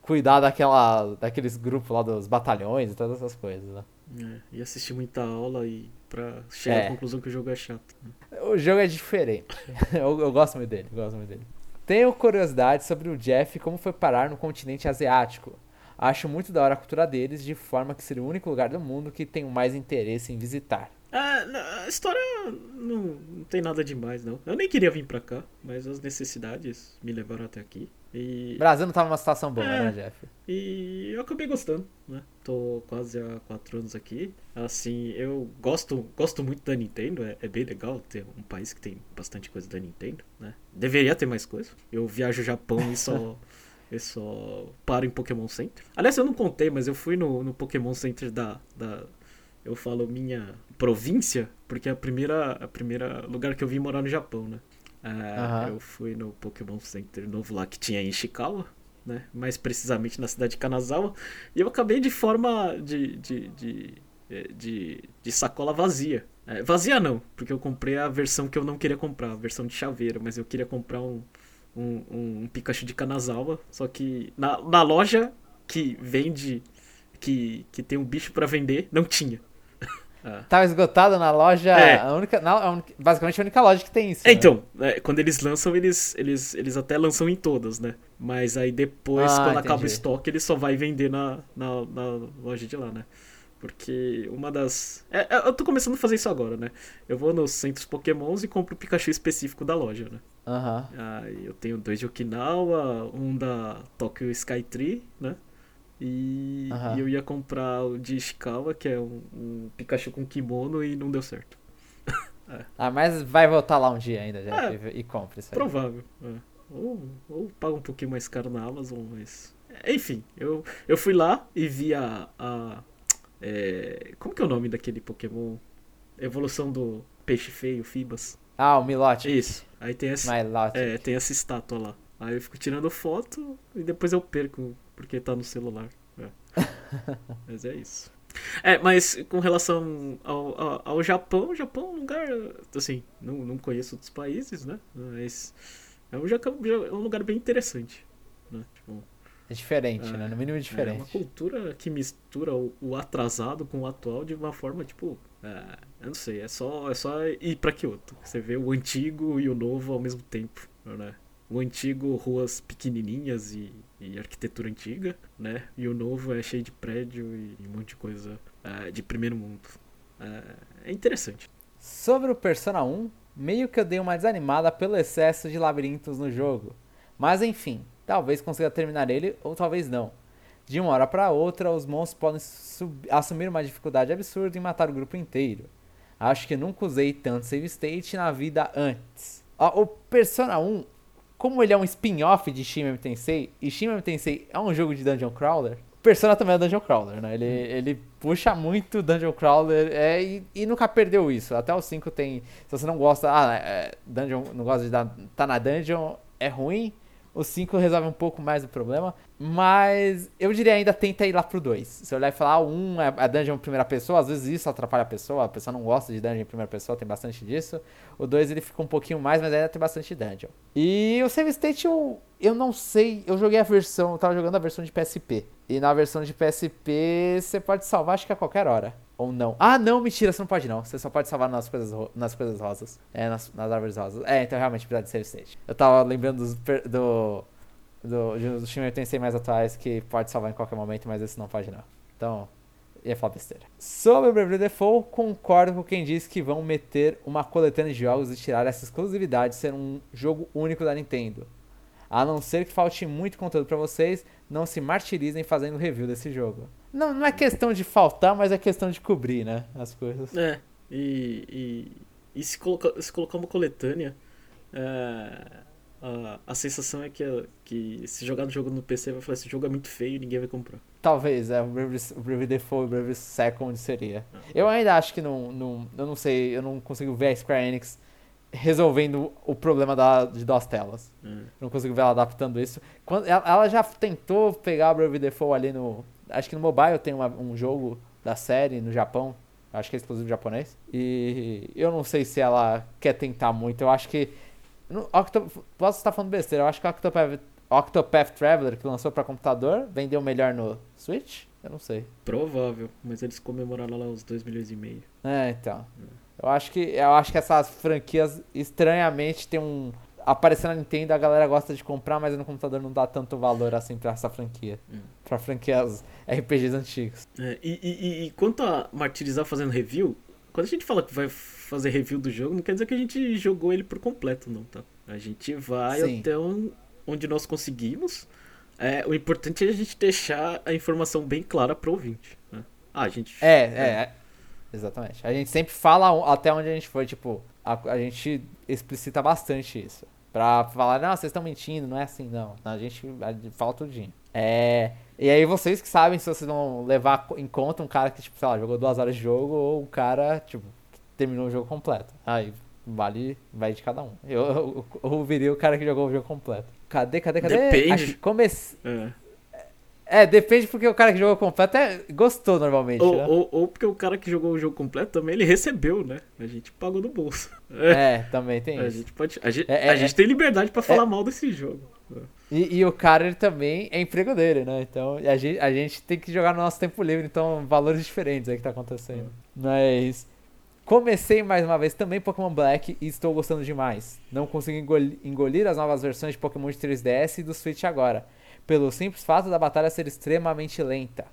cuidar daquela, daqueles grupos lá dos batalhões e todas essas coisas, né. É, e assistir muita aula e pra chegar é. à conclusão que o jogo é chato. O jogo é diferente, eu, eu gosto muito dele, gosto muito dele. Tenho curiosidade sobre o Jeff e como foi parar no continente asiático. Acho muito da hora a cultura deles, de forma que seria o único lugar do mundo que tenho mais interesse em visitar. Ah, a história não, não tem nada demais, não. Eu nem queria vir pra cá, mas as necessidades me levaram até aqui. E... Brasil não tava numa situação boa, é, né, Jeff? E eu acabei gostando, né? Tô quase há quatro anos aqui. Assim, eu gosto, gosto muito da Nintendo. É, é bem legal ter um país que tem bastante coisa da Nintendo, né? Deveria ter mais coisa. Eu viajo ao Japão e só... Eu só paro em Pokémon Center. Aliás, eu não contei, mas eu fui no, no Pokémon Center da, da... Eu falo minha província, porque é a primeira, a primeira lugar que eu vim morar no Japão, né? É, uhum. Eu fui no Pokémon Center novo lá que tinha em Ishikawa, né? Mais precisamente na cidade de Kanazawa. E eu acabei de forma de... de, de, de, de, de sacola vazia. É, vazia não, porque eu comprei a versão que eu não queria comprar, a versão de chaveiro, mas eu queria comprar um... Um, um, um Pikachu de Kanazawa, só que na, na loja que vende, que, que tem um bicho pra vender, não tinha. ah. Tava esgotado na loja, é. a única, na, a un, basicamente a única loja que tem isso. É, né? Então, é, quando eles lançam, eles, eles, eles até lançam em todas, né? Mas aí depois, ah, quando entendi. acaba o estoque, ele só vai vender na, na, na loja de lá, né? Porque uma das... É, eu tô começando a fazer isso agora, né? Eu vou nos centros Pokémons e compro o Pikachu específico da loja, né? Aham. Uhum. Ah, eu tenho dois de Okinawa, um da Tokyo Skytree, né? E... Uhum. E eu ia comprar o de Ishikawa, que é um, um Pikachu com kimono, e não deu certo. é. Ah, mas vai voltar lá um dia ainda, já, é, e compra isso aí. Provável. É. Ou, ou paga um pouquinho mais caro na Amazon, mas... Enfim, eu, eu fui lá e vi a... a... É, como que é o nome daquele Pokémon? Evolução do Peixe Feio, Fibas. Ah, o Milotic. Isso. Aí tem essa, é, tem essa estátua lá. Aí eu fico tirando foto e depois eu perco, porque tá no celular. É. Mas é isso. É, mas com relação ao, ao, ao Japão, o Japão é um lugar... Assim, não, não conheço outros países, né? Mas é um, é um lugar bem interessante. Né? Tipo, É diferente, é, né? No mínimo é diferente. É uma cultura que mistura o, o atrasado com o atual de uma forma, tipo... É, eu não sei, é só, é só ir pra Kyoto. Você vê o antigo e o novo ao mesmo tempo, né? O antigo, ruas pequenininhas e, e arquitetura antiga, né? E o novo é cheio de prédio e, e um monte de coisa é, de primeiro mundo. É, é interessante. Sobre o Persona um, meio que eu dei uma desanimada pelo excesso de labirintos no jogo. Mas enfim, talvez consiga terminar ele ou talvez não. De uma hora para outra, os monstros podem sub- assumir uma dificuldade absurda e matar o grupo inteiro. Acho que nunca usei tanto save state na vida antes. O Persona um, como ele é um spin-off de Shin Megami Tensei, e Shin Megami Tensei é um jogo de Dungeon Crawler, Persona também é Dungeon Crawler, né? Ele, ele puxa muito Dungeon Crawler é, e, e nunca perdeu isso. Até o cinco tem... Se você não gosta... Ah, é, dungeon, não gosta de dar, tá na dungeon, é ruim. O cinco resolve um pouco mais o problema, mas eu diria ainda tenta ir lá pro dois. Se olhar e falar, ah, o um é a dungeon em primeira pessoa, às vezes isso atrapalha a pessoa, a pessoa não gosta de dungeon em primeira pessoa, tem bastante disso. O dois ele fica um pouquinho mais, mas ainda tem bastante dungeon. E o save state eu, eu não sei, eu joguei a versão, eu tava jogando a versão de P S P. E na versão de P S P você pode salvar acho que a qualquer hora, ou não. Ah não, mentira, você não pode não, você só pode salvar nas coisas, ro- nas coisas rosas, é, nas, nas árvores rosas. É, então realmente precisa de save state. Eu tava lembrando dos, do... Do, do Shin Megami Tensei mais atuais que pode salvar em qualquer momento, mas esse não pode não. Então, ia falar besteira. Sobre o B B B Default, concordo com quem diz que vão meter uma coletânea de jogos e tirar essa exclusividade de ser um jogo único da Nintendo. A não ser que falte muito conteúdo pra vocês, não se martirizem fazendo review desse jogo. Não, não é questão de faltar, mas é questão de cobrir, né? As coisas. É, e, e, e se, coloca, se colocar uma coletânea... É... Uh, a sensação é que, que se jogar no jogo no P C vai falar esse jogo é muito feio e ninguém vai comprar. Talvez, é, o Brave Default e o Brave Second seria. Ah. Eu ainda acho que não, não, eu não sei, eu não consigo ver a Square Enix resolvendo o problema da, de duas telas. Hum. Não consigo ver ela adaptando isso. Quando, ela, ela já tentou pegar o Brave Default ali no... Acho que no mobile tem uma, um jogo da série no Japão, acho que é exclusivo japonês. E eu não sei se ela quer tentar muito, eu acho que No, Octo, posso estar falando besteira, eu acho que o Octopath, Octopath Traveler que lançou pra computador vendeu melhor no Switch? Eu não sei. Provável, mas eles comemoraram lá os dois milhões e meio. É, então. Hum. Eu, acho que, eu acho que essas franquias estranhamente tem um... Aparecendo na Nintendo, a galera gosta de comprar, mas no computador não dá tanto valor assim pra essa franquia. Hum. Pra franquias R P Gs antigos. É, e, e, e quanto a martirizar fazendo review... Quando a gente fala que vai fazer review do jogo, não quer dizer que a gente jogou ele por completo, não, tá? A gente vai Sim. até um, onde nós conseguimos. É, o importante é a gente deixar a informação bem clara pro ouvinte, né? Ah, a gente... É, é, é, exatamente. A gente sempre fala até onde a gente foi, tipo... A, a gente explicita bastante isso. Pra falar, não, vocês estão mentindo, não é assim, não. A gente, a gente fala tudinho. É... E aí vocês que sabem se vocês vão levar em conta um cara que, tipo, sei lá, jogou duas horas de jogo ou um cara, tipo, que terminou o jogo completo. Aí vale, vai de cada um. Eu, eu, eu ouviria o cara que jogou o jogo completo. Cadê, cadê, cadê? Depende. Comece... É. é, depende porque o cara que jogou completo é... gostou normalmente, ou, né? Ou, ou porque o cara que jogou o jogo completo também, ele recebeu, né? A gente pagou no bolso. É, é também tem a isso. Gente pode... A gente, é, é, a gente é... tem liberdade pra falar é... mal desse jogo. E, e o cara ele também é emprego dele, né? Então a gente, a gente tem que jogar no nosso tempo livre, então valores diferentes aí que tá acontecendo. Uhum. Mas comecei mais uma vez também Pokémon Black e estou gostando demais. Não consigo engolir, engolir as novas versões de Pokémon de três D S e do Switch agora, pelo simples fato da batalha ser extremamente lenta.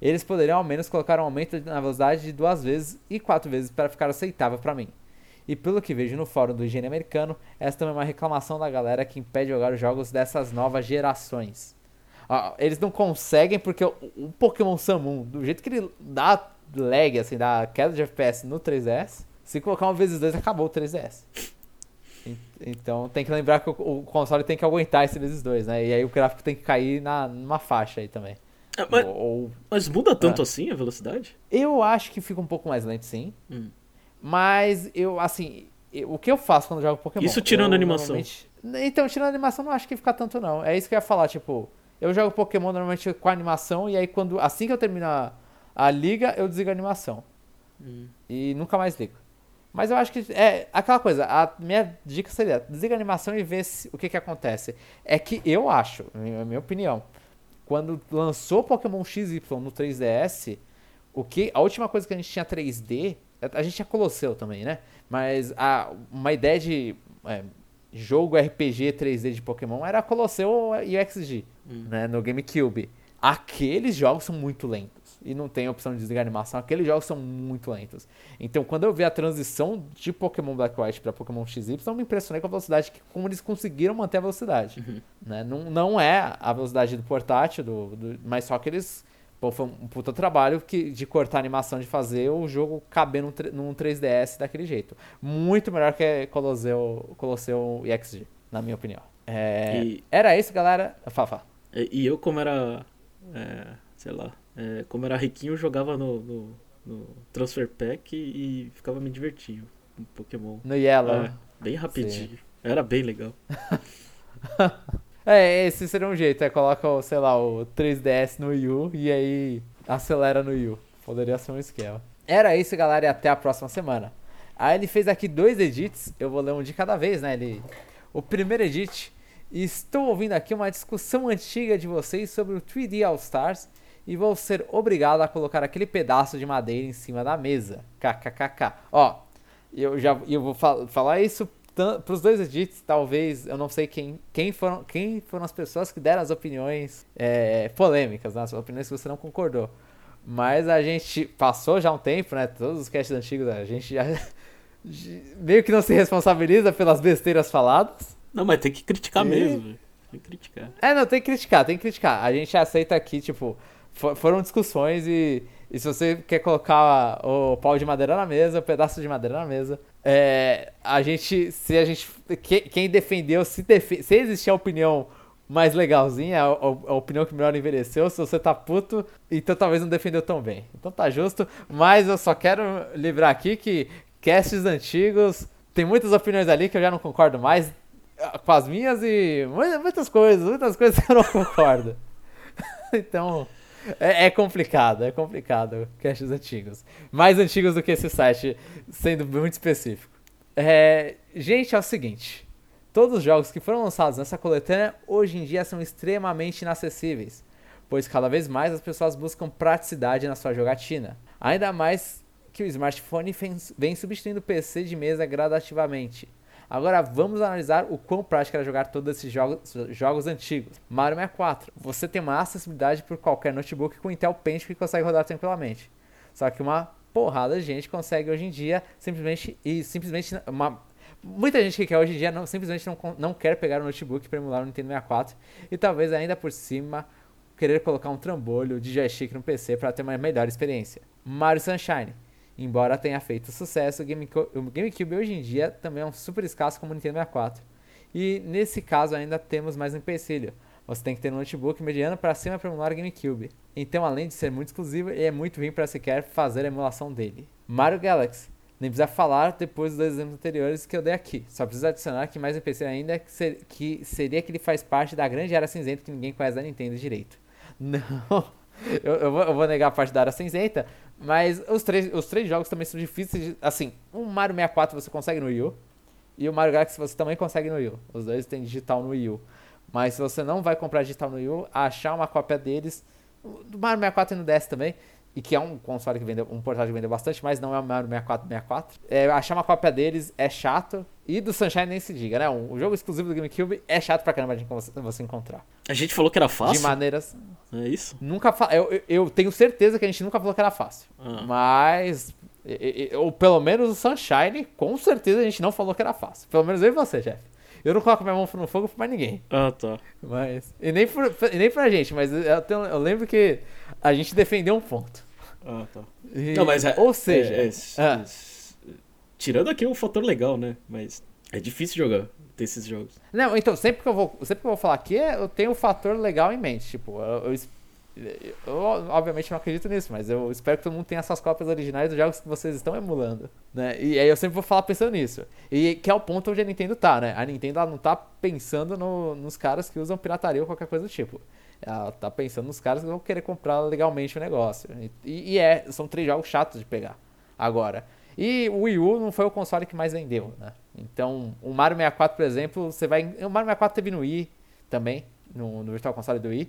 Eles poderiam ao menos colocar um aumento na velocidade de duas vezes e quatro vezes para ficar aceitável para mim. E pelo que vejo no fórum do Higiene Americano, essa também é uma reclamação da galera que impede jogar os jogos dessas novas gerações. Ah, eles não conseguem porque o, o Pokémon Sun, do jeito que ele dá lag, assim, dá queda de F P S no três D S, se colocar um vezes dois acabou o três D S. E, então tem que lembrar que o, o console tem que aguentar esse vezes dois, né? E aí o gráfico tem que cair na, numa faixa aí também. Ah, mas, Ou, mas muda tanto ah. assim a velocidade? Eu acho que fica um pouco mais lento, sim. Hum. Mas eu, assim, eu, o que eu faço quando eu jogo Pokémon? Isso tirando eu, a animação. Então, tirando a animação, não acho que fica tanto não. É isso que eu ia falar, tipo, eu jogo Pokémon normalmente com a animação e aí quando, assim que eu termino a, a liga, eu desligo a animação. Hum. E nunca mais ligo. Mas eu acho que, é, aquela coisa, a minha dica seria, desliga a animação e vê se, o que que acontece. É que eu acho, é a minha opinião, Quando lançou Pokémon X Y no três D S, o que, a última coisa que a gente tinha três D, a gente tinha Colosseu também, né? Mas a, uma ideia de é, jogo R P G três D de Pokémon era Colosseu e o X G, hum. né? No GameCube. Aqueles jogos são muito lentos. E não tem opção de desligar animação. Aqueles jogos são muito lentos. Então, quando eu vi a transição de Pokémon Black White para Pokémon X Y, eu me impressionei com a velocidade, que, como eles conseguiram manter a velocidade. Uhum. Né? Não, não é a velocidade do portátil, do, do, mas só que eles... Pô, foi um puta trabalho que, de cortar a animação, de fazer o jogo caber num, num três D S daquele jeito. Muito melhor que Colosseu, Colosseu e X G, na minha opinião. É, e... Era isso, galera. Fala, fala. E eu, como era... É, sei lá, é, como era riquinho, eu jogava no, no, no Transfer Pack e, e ficava me divertindo com um Pokémon. No Yellow. É, bem rapidinho. Sim. Era bem legal. É, esse seria um jeito. É, coloca, sei lá, o três D S no Wii U e aí acelera no Wii U. Poderia ser um esquema. Era isso, galera, e até a próxima semana. Aí ele fez aqui dois edits, eu vou ler um de cada vez, né? Ele... O primeiro edit... Estou ouvindo aqui uma discussão antiga de vocês sobre o três D All Stars e vou ser obrigado a colocar aquele pedaço de madeira em cima da mesa. KKKK. Ó, eu já eu vou fal- falar isso t- pros dois edits, talvez, eu não sei quem, quem, foram, quem foram as pessoas que deram as opiniões é, polêmicas, né? As opiniões que você não concordou. Mas a gente passou já um tempo, né? Todos os casts antigos, a gente já meio que não se responsabiliza pelas besteiras faladas. Não, mas tem que criticar e... mesmo. Tem que criticar. É, não, tem que criticar, tem que criticar. A gente aceita aqui, tipo, for, foram discussões e, e se você quer colocar o pau de madeira na mesa, o pedaço de madeira na mesa, é, a gente, se a gente, que, quem defendeu, se, defe, se existir a opinião mais legalzinha, a, a opinião que melhor envelheceu, se você tá puto, então talvez não defendeu tão bem. Então tá justo, mas eu só quero livrar aqui que casts antigos, tem muitas opiniões ali que eu já não concordo mais, com as minhas e muitas coisas, muitas coisas que eu não concordo. Então, é, é complicado, é complicado, caches antigos. Mais antigos do que esse site, sendo muito específico. É, gente, é o seguinte, todos os jogos que foram lançados nessa coletânea, hoje em dia são extremamente inacessíveis, pois cada vez mais as pessoas buscam praticidade na sua jogatina. Ainda mais que o smartphone vem substituindo o P C de mesa gradativamente. Agora vamos analisar o quão prático era jogar todos esses jogos, jogos antigos. Mario sessenta e quatro. Você tem uma acessibilidade por qualquer notebook com Intel Pentium que consegue rodar tranquilamente. Só que uma porrada de gente consegue hoje em dia simplesmente... E simplesmente uma, muita gente que quer hoje em dia não, simplesmente não, não quer pegar um notebook para emular o Nintendo sessenta e quatro. E talvez ainda por cima querer colocar um trambolho de joystick no P C para ter uma melhor experiência. Mario Sunshine. Embora tenha feito sucesso, o GameCube, o GameCube hoje em dia também é um super escasso como o Nintendo sessenta e quatro. E nesse caso ainda temos mais um empecilho. Você tem que ter um notebook mediano para cima para emular o GameCube. Então, além de ser muito exclusivo, ele é muito ruim para sequer fazer a emulação dele. Mario Galaxy. Nem precisa falar depois dos dois exemplos anteriores que eu dei aqui. Só precisa adicionar que mais um empecilho ainda que, ser, que seria que ele faz parte da grande área cinzenta que ninguém conhece da Nintendo direito. Não... Eu, eu, vou, eu vou negar a parte da área cinzenta, mas os três, os três jogos também são difíceis de, assim, o Mario sessenta e quatro você consegue no Wii U e o Mario Galaxy você também consegue no Wii U. Os dois têm digital no Wii U. Mas se você não vai comprar digital no Wii U, achar uma cópia deles, do Mario sessenta e quatro e no D S também, e que é um console que vendeu, um portátil que vendeu bastante, mas não é o Mario sessenta e quatro sessenta e quatro. É, achar uma cópia deles é chato. E do Sunshine nem se diga, né? O jogo exclusivo do GameCube é chato pra caramba de você encontrar. A gente falou que era fácil? De maneiras... É isso? Nunca fa... eu, eu, eu tenho certeza que a gente nunca falou que era fácil. Ah. Mas... Ou pelo menos o Sunshine, com certeza a gente não falou que era fácil. Pelo menos eu e você, Jeff. Eu não coloco minha mão no fogo pra mais ninguém. Ah, tá. Mas... E nem, por, e nem pra gente, mas eu, tenho, eu lembro que a gente defendeu um ponto. Ah, tá. E... Não, mas... É, ou seja... É, é, ah, é. Tirando aqui um fator legal, né? Mas é difícil jogar, ter esses jogos. Não, então, sempre que eu vou, sempre que eu vou falar aqui, eu tenho um fator legal em mente. Tipo, eu, eu, eu, eu obviamente não acredito nisso, mas eu espero que todo mundo tenha essas cópias originais dos jogos que vocês estão emulando, né? E aí eu sempre vou falar pensando nisso. E que é o ponto onde a Nintendo tá, né? A Nintendo ela não tá pensando no, nos caras que usam pirataria ou qualquer coisa do tipo. Ela tá pensando nos caras que vão querer comprar legalmente o negócio. E, e é, são três jogos chatos de pegar agora. E o Wii U não foi o console que mais vendeu, né? Então, o Mario sessenta e quatro, por exemplo, você vai... O Mario sessenta e quatro teve no Wii também, no, no Virtual Console do Wii.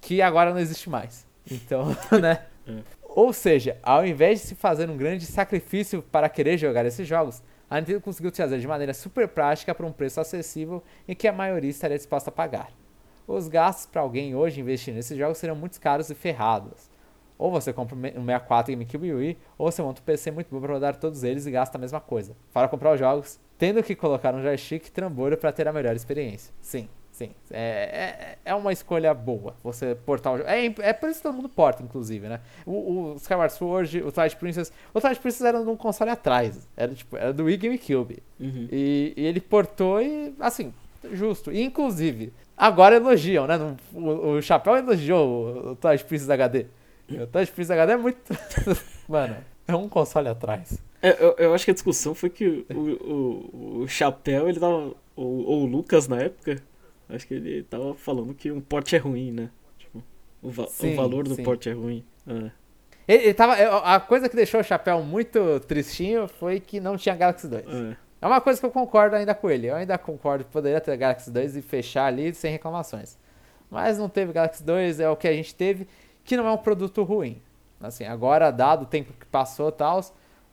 que agora não existe mais. Então, né? É. Ou seja, ao invés de se fazer um grande sacrifício para querer jogar esses jogos, a Nintendo conseguiu trazer de maneira super prática para um preço acessível em que a maioria estaria disposta a pagar. Os gastos para alguém hoje investir nesses jogos seriam muito caros e ferrados. Ou você compra um sessenta e quatro, GameCube e Wii, ou você monta um P C muito bom para rodar todos eles e gasta a mesma coisa. Fora comprar os jogos, tendo que colocar um joystick e trambolho para ter a melhor experiência. Sim. Sim, é, é, é uma escolha boa você portar o jogo. É, é por isso que todo mundo porta, inclusive, né? O, o Skyward Sword, o Twilight Princess... O Twilight Princess era de um console atrás. Era, tipo, era do Wii GameCube. Uhum. E, e ele portou e, assim, justo. E, inclusive, agora elogiam, né? No, o, o Chapéu elogiou o, o Twilight Princess H D. O Twilight Princess H D é muito... Mano, é um console atrás. É, eu, eu acho que a discussão foi que o, o, o Chapéu, ele tava... Ou, ou o Lucas, na época... Acho que ele tava falando que um porte é ruim, né? Tipo, o, va- sim, o valor do sim. porte é ruim. Ah. Ele, ele tava, a coisa que deixou o Chapéu muito tristinho foi que não tinha Galaxy dois. Ah. É uma coisa que eu concordo ainda com ele. Eu ainda concordo que poderia ter Galaxy dois e fechar ali sem reclamações. Mas não teve Galaxy dois, é o que a gente teve, que não é um produto ruim. Assim, agora, dado o tempo que passou e tal,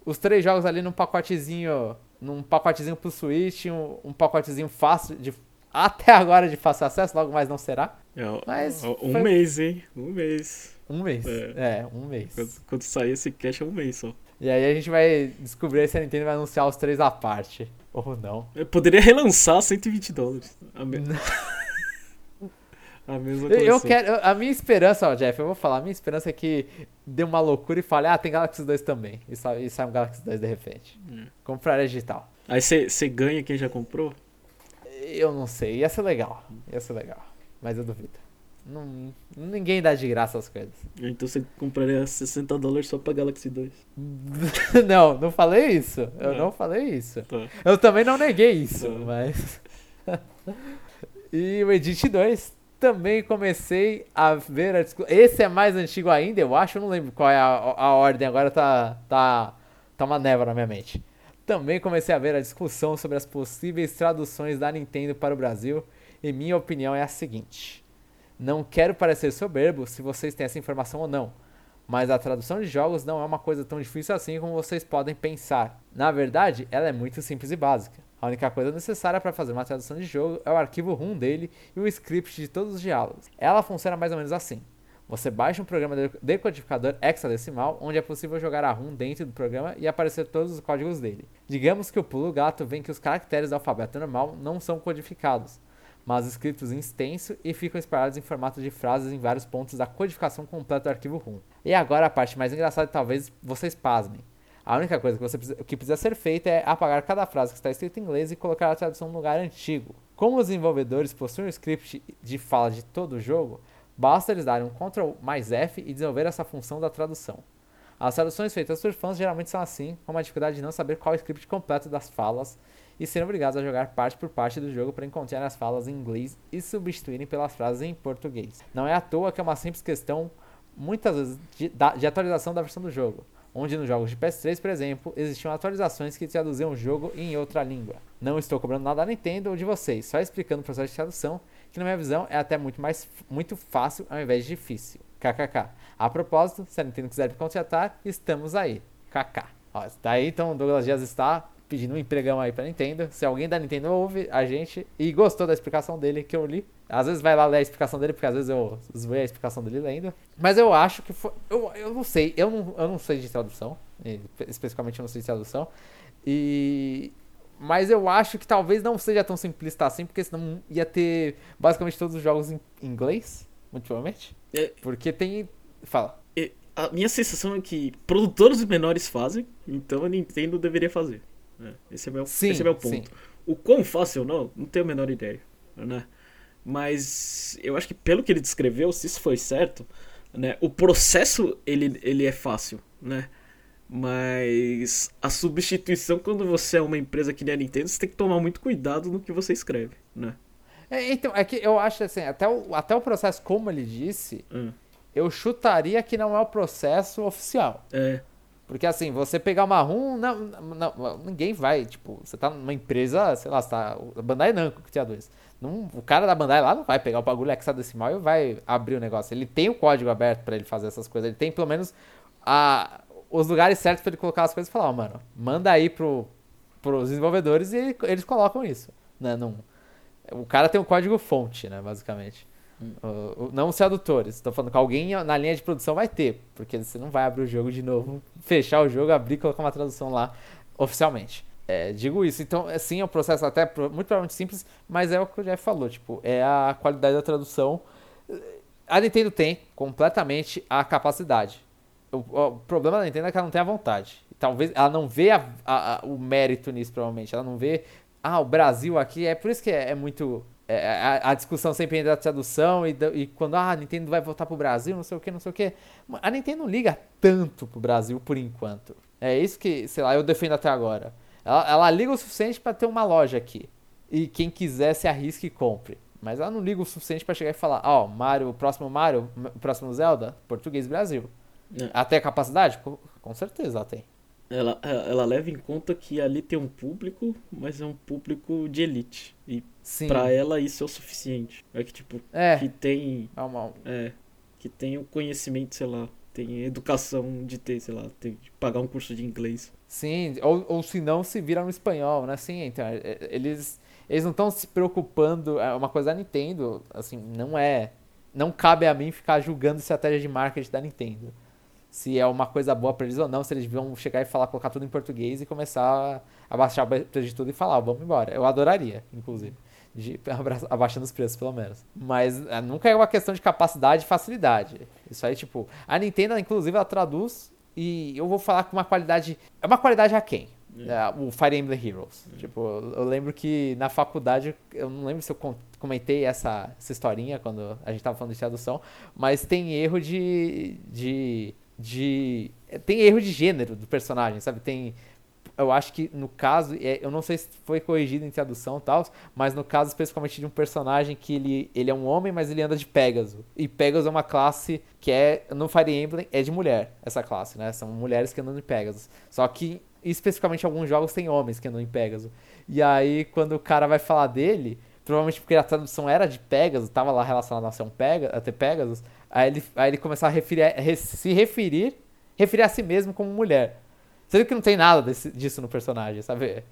os três jogos ali num pacotezinho, num pacotezinho pro Switch, um, um pacotezinho fácil de... Até agora de fácil acesso, logo mais não será. É, mas um foi... mês, hein? Um mês. Um mês, é, é um mês. Quando, quando sair esse cash é um mês só. E aí a gente vai descobrir se a Nintendo vai anunciar os três à parte, ou não. Eu poderia relançar cento e vinte dólares. A, me... a mesma coisa. Eu quero, a minha esperança, ó, Jeff, eu vou falar, a minha esperança é que dê uma loucura e fale, ah, tem Galaxy dois também. E sai, e sai um Galaxy dois de repente. Hum. Compraria digital. Aí você ganha quem já comprou? Eu não sei, ia ser legal, ia ser legal, mas eu duvido. Não, ninguém dá de graça as coisas. Então você compraria sessenta dólares só pra Galaxy dois? Não, não falei isso, eu não, não falei isso. Tá. Eu também não neguei isso, tá. Mas... E o Edit dois, também comecei a ver a discussão. Esse é mais antigo ainda, eu acho, eu não lembro qual é a, a ordem, agora tá, tá, tá uma névoa na minha mente. Também comecei a ver a discussão sobre as possíveis traduções da Nintendo para o Brasil e minha opinião é a seguinte. Não quero parecer soberbo se vocês têm essa informação ou não, mas a tradução de jogos não é uma coisa tão difícil assim como vocês podem pensar. Na verdade, ela é muito simples e básica. A única coisa necessária para fazer uma tradução de jogo é o arquivo ROM dele e o script de todos os diálogos. Ela funciona mais ou menos assim. Você baixa um programa decodificador hexadecimal, onde é possível jogar a ROM dentro do programa e aparecer todos os códigos dele. Digamos que o pulo gato vem que os caracteres do alfabeto normal não são codificados, mas escritos em extenso e ficam espalhados em formato de frases em vários pontos da codificação completa do arquivo ROM. E agora a parte mais engraçada, talvez vocês pasmem. A única coisa que, você precisa, que precisa ser feita é apagar cada frase que está escrita em inglês e colocar a tradução no lugar antigo. Como os desenvolvedores possuem um script de fala de todo o jogo, basta eles darem um Ctrl mais F e desenvolver essa função da tradução. As traduções feitas por fãs geralmente são assim, com a dificuldade de não saber qual é o script completo das falas e serem obrigados a jogar parte por parte do jogo para encontrar as falas em inglês e substituírem pelas frases em português. Não é à toa que é uma simples questão, muitas vezes, de, de atualização da versão do jogo, onde nos jogos de P S três, por exemplo, existiam atualizações que traduziam o jogo em outra língua. Não estou cobrando nada da Nintendo ou de vocês, só explicando o processo de tradução, que na minha visão é até muito, mais, muito fácil ao invés de difícil. Kkk. A propósito, se a Nintendo quiser me contratar, estamos aí. Kkk. Ó, tá aí, então o Douglas Dias está pedindo um empregão aí pra Nintendo. Se alguém da Nintendo ouve a gente e gostou da explicação dele que eu li, às vezes vai lá ler a explicação dele, porque às vezes eu zoei a explicação dele lendo. Mas eu acho que foi... Eu, eu não sei, eu não, eu não sei de tradução, especificamente eu não sei de tradução, e... Mas eu acho que talvez não seja tão simplista assim, porque senão ia ter basicamente todos os jogos em inglês, muito provavelmente. É, porque tem... Fala. É, a minha sensação é que produtores menores fazem, então a Nintendo deveria fazer. Né? Esse é meu, sim, esse é meu ponto. Sim. O quão fácil ou não, não tenho a menor ideia. Né? Mas eu acho que pelo que ele descreveu, se isso foi certo, né, o processo ele, ele é fácil, né? Mas a substituição, quando você é uma empresa que nem a Nintendo, você tem que tomar muito cuidado no que você escreve, né? É, então, é que eu acho assim, até o, até o processo, como ele disse, hum. eu chutaria que não é o processo oficial. É. Porque assim, você pegar uma ROM, não, não, ninguém vai, tipo, você tá numa empresa, sei lá, você tá, a Bandai Namco que tinha dois. Não, o cara da Bandai lá não vai pegar o bagulho hexadecimal e vai abrir o negócio. Ele tem o código aberto pra ele fazer essas coisas, ele tem pelo menos a, os lugares certos pra ele colocar as coisas e falar, ó, oh, mano, manda aí pro, pros desenvolvedores e eles colocam isso, né, num... O cara tem um código fonte, né, basicamente. Hum. Uh, não os tradutores. Tô falando que alguém na linha de produção vai ter, porque você não vai abrir o jogo de novo, fechar o jogo, abrir e colocar uma tradução lá oficialmente. É, digo isso. Então, sim, é um processo até muito provavelmente simples, mas é o que o Jeff falou, tipo, é a qualidade da tradução. A Nintendo tem completamente a capacidade. O, o problema da Nintendo é que ela não tem a vontade. Talvez ela não vê a, a, a, o mérito nisso, provavelmente. Ela não vê... Ah, o Brasil aqui, é por isso que é, é muito... É, a, a discussão sempre é da tradução e, e quando ah, a Nintendo vai voltar pro Brasil, não sei o que, não sei o que. A Nintendo não liga tanto pro Brasil por enquanto. É isso que, sei lá, eu defendo até agora. Ela, ela liga o suficiente pra ter uma loja aqui. E quem quiser se arrisque e compre. Mas ela não liga o suficiente pra chegar e falar, ó, oh, Mario, o próximo Mario, o próximo Zelda, português Brasil. É. Ela tem a capacidade? Com, com certeza ela tem. Ela, ela leva em conta que ali tem um público, mas é um público de elite. E sim, pra ela isso é o suficiente. É que tipo, é. que tem... Mal. É, que tem o conhecimento, sei lá, tem educação de ter, sei lá, tem de pagar um curso de inglês. Sim, ou, ou se não se vira no espanhol, né? Sim, então, eles, eles não estão se preocupando, é uma coisa da Nintendo, assim, não é... Não cabe a mim ficar julgando estratégia de marketing da Nintendo. Se é uma coisa boa pra eles ou não, se eles vão chegar e falar, colocar tudo em português e começar a baixar o preço de tudo e falar, oh, vamos embora. Eu adoraria, inclusive, de abaixando os preços, pelo menos. Mas nunca é uma questão de capacidade e facilidade. Isso aí, tipo, a Nintendo, inclusive, ela traduz e eu vou falar com uma qualidade... É uma qualidade aquém, é. O Fire Emblem Heroes. É. Tipo, eu lembro que na faculdade, eu não lembro se eu comentei essa, essa historinha quando a gente tava falando de tradução, mas tem erro de... de de tem erro de gênero do personagem, sabe? Tem, eu acho que no caso, eu não sei se foi corrigido em tradução e tal, mas no caso especificamente de um personagem que ele, ele é um homem, mas ele anda de Pégaso. E Pégaso é uma classe que é, no Fire Emblem, é de mulher, essa classe, né? São mulheres que andam de Pégaso. Só que especificamente alguns jogos tem homens que andam em Pégaso. E aí quando o cara vai falar dele, provavelmente porque a tradução era de Pégaso, tava lá relacionado a ser um Pégaso, até Pégasos, aí ele, aí ele começava a referir, re, se referir, referir a si mesmo como mulher. Você vê que não tem nada desse, disso no personagem, sabe?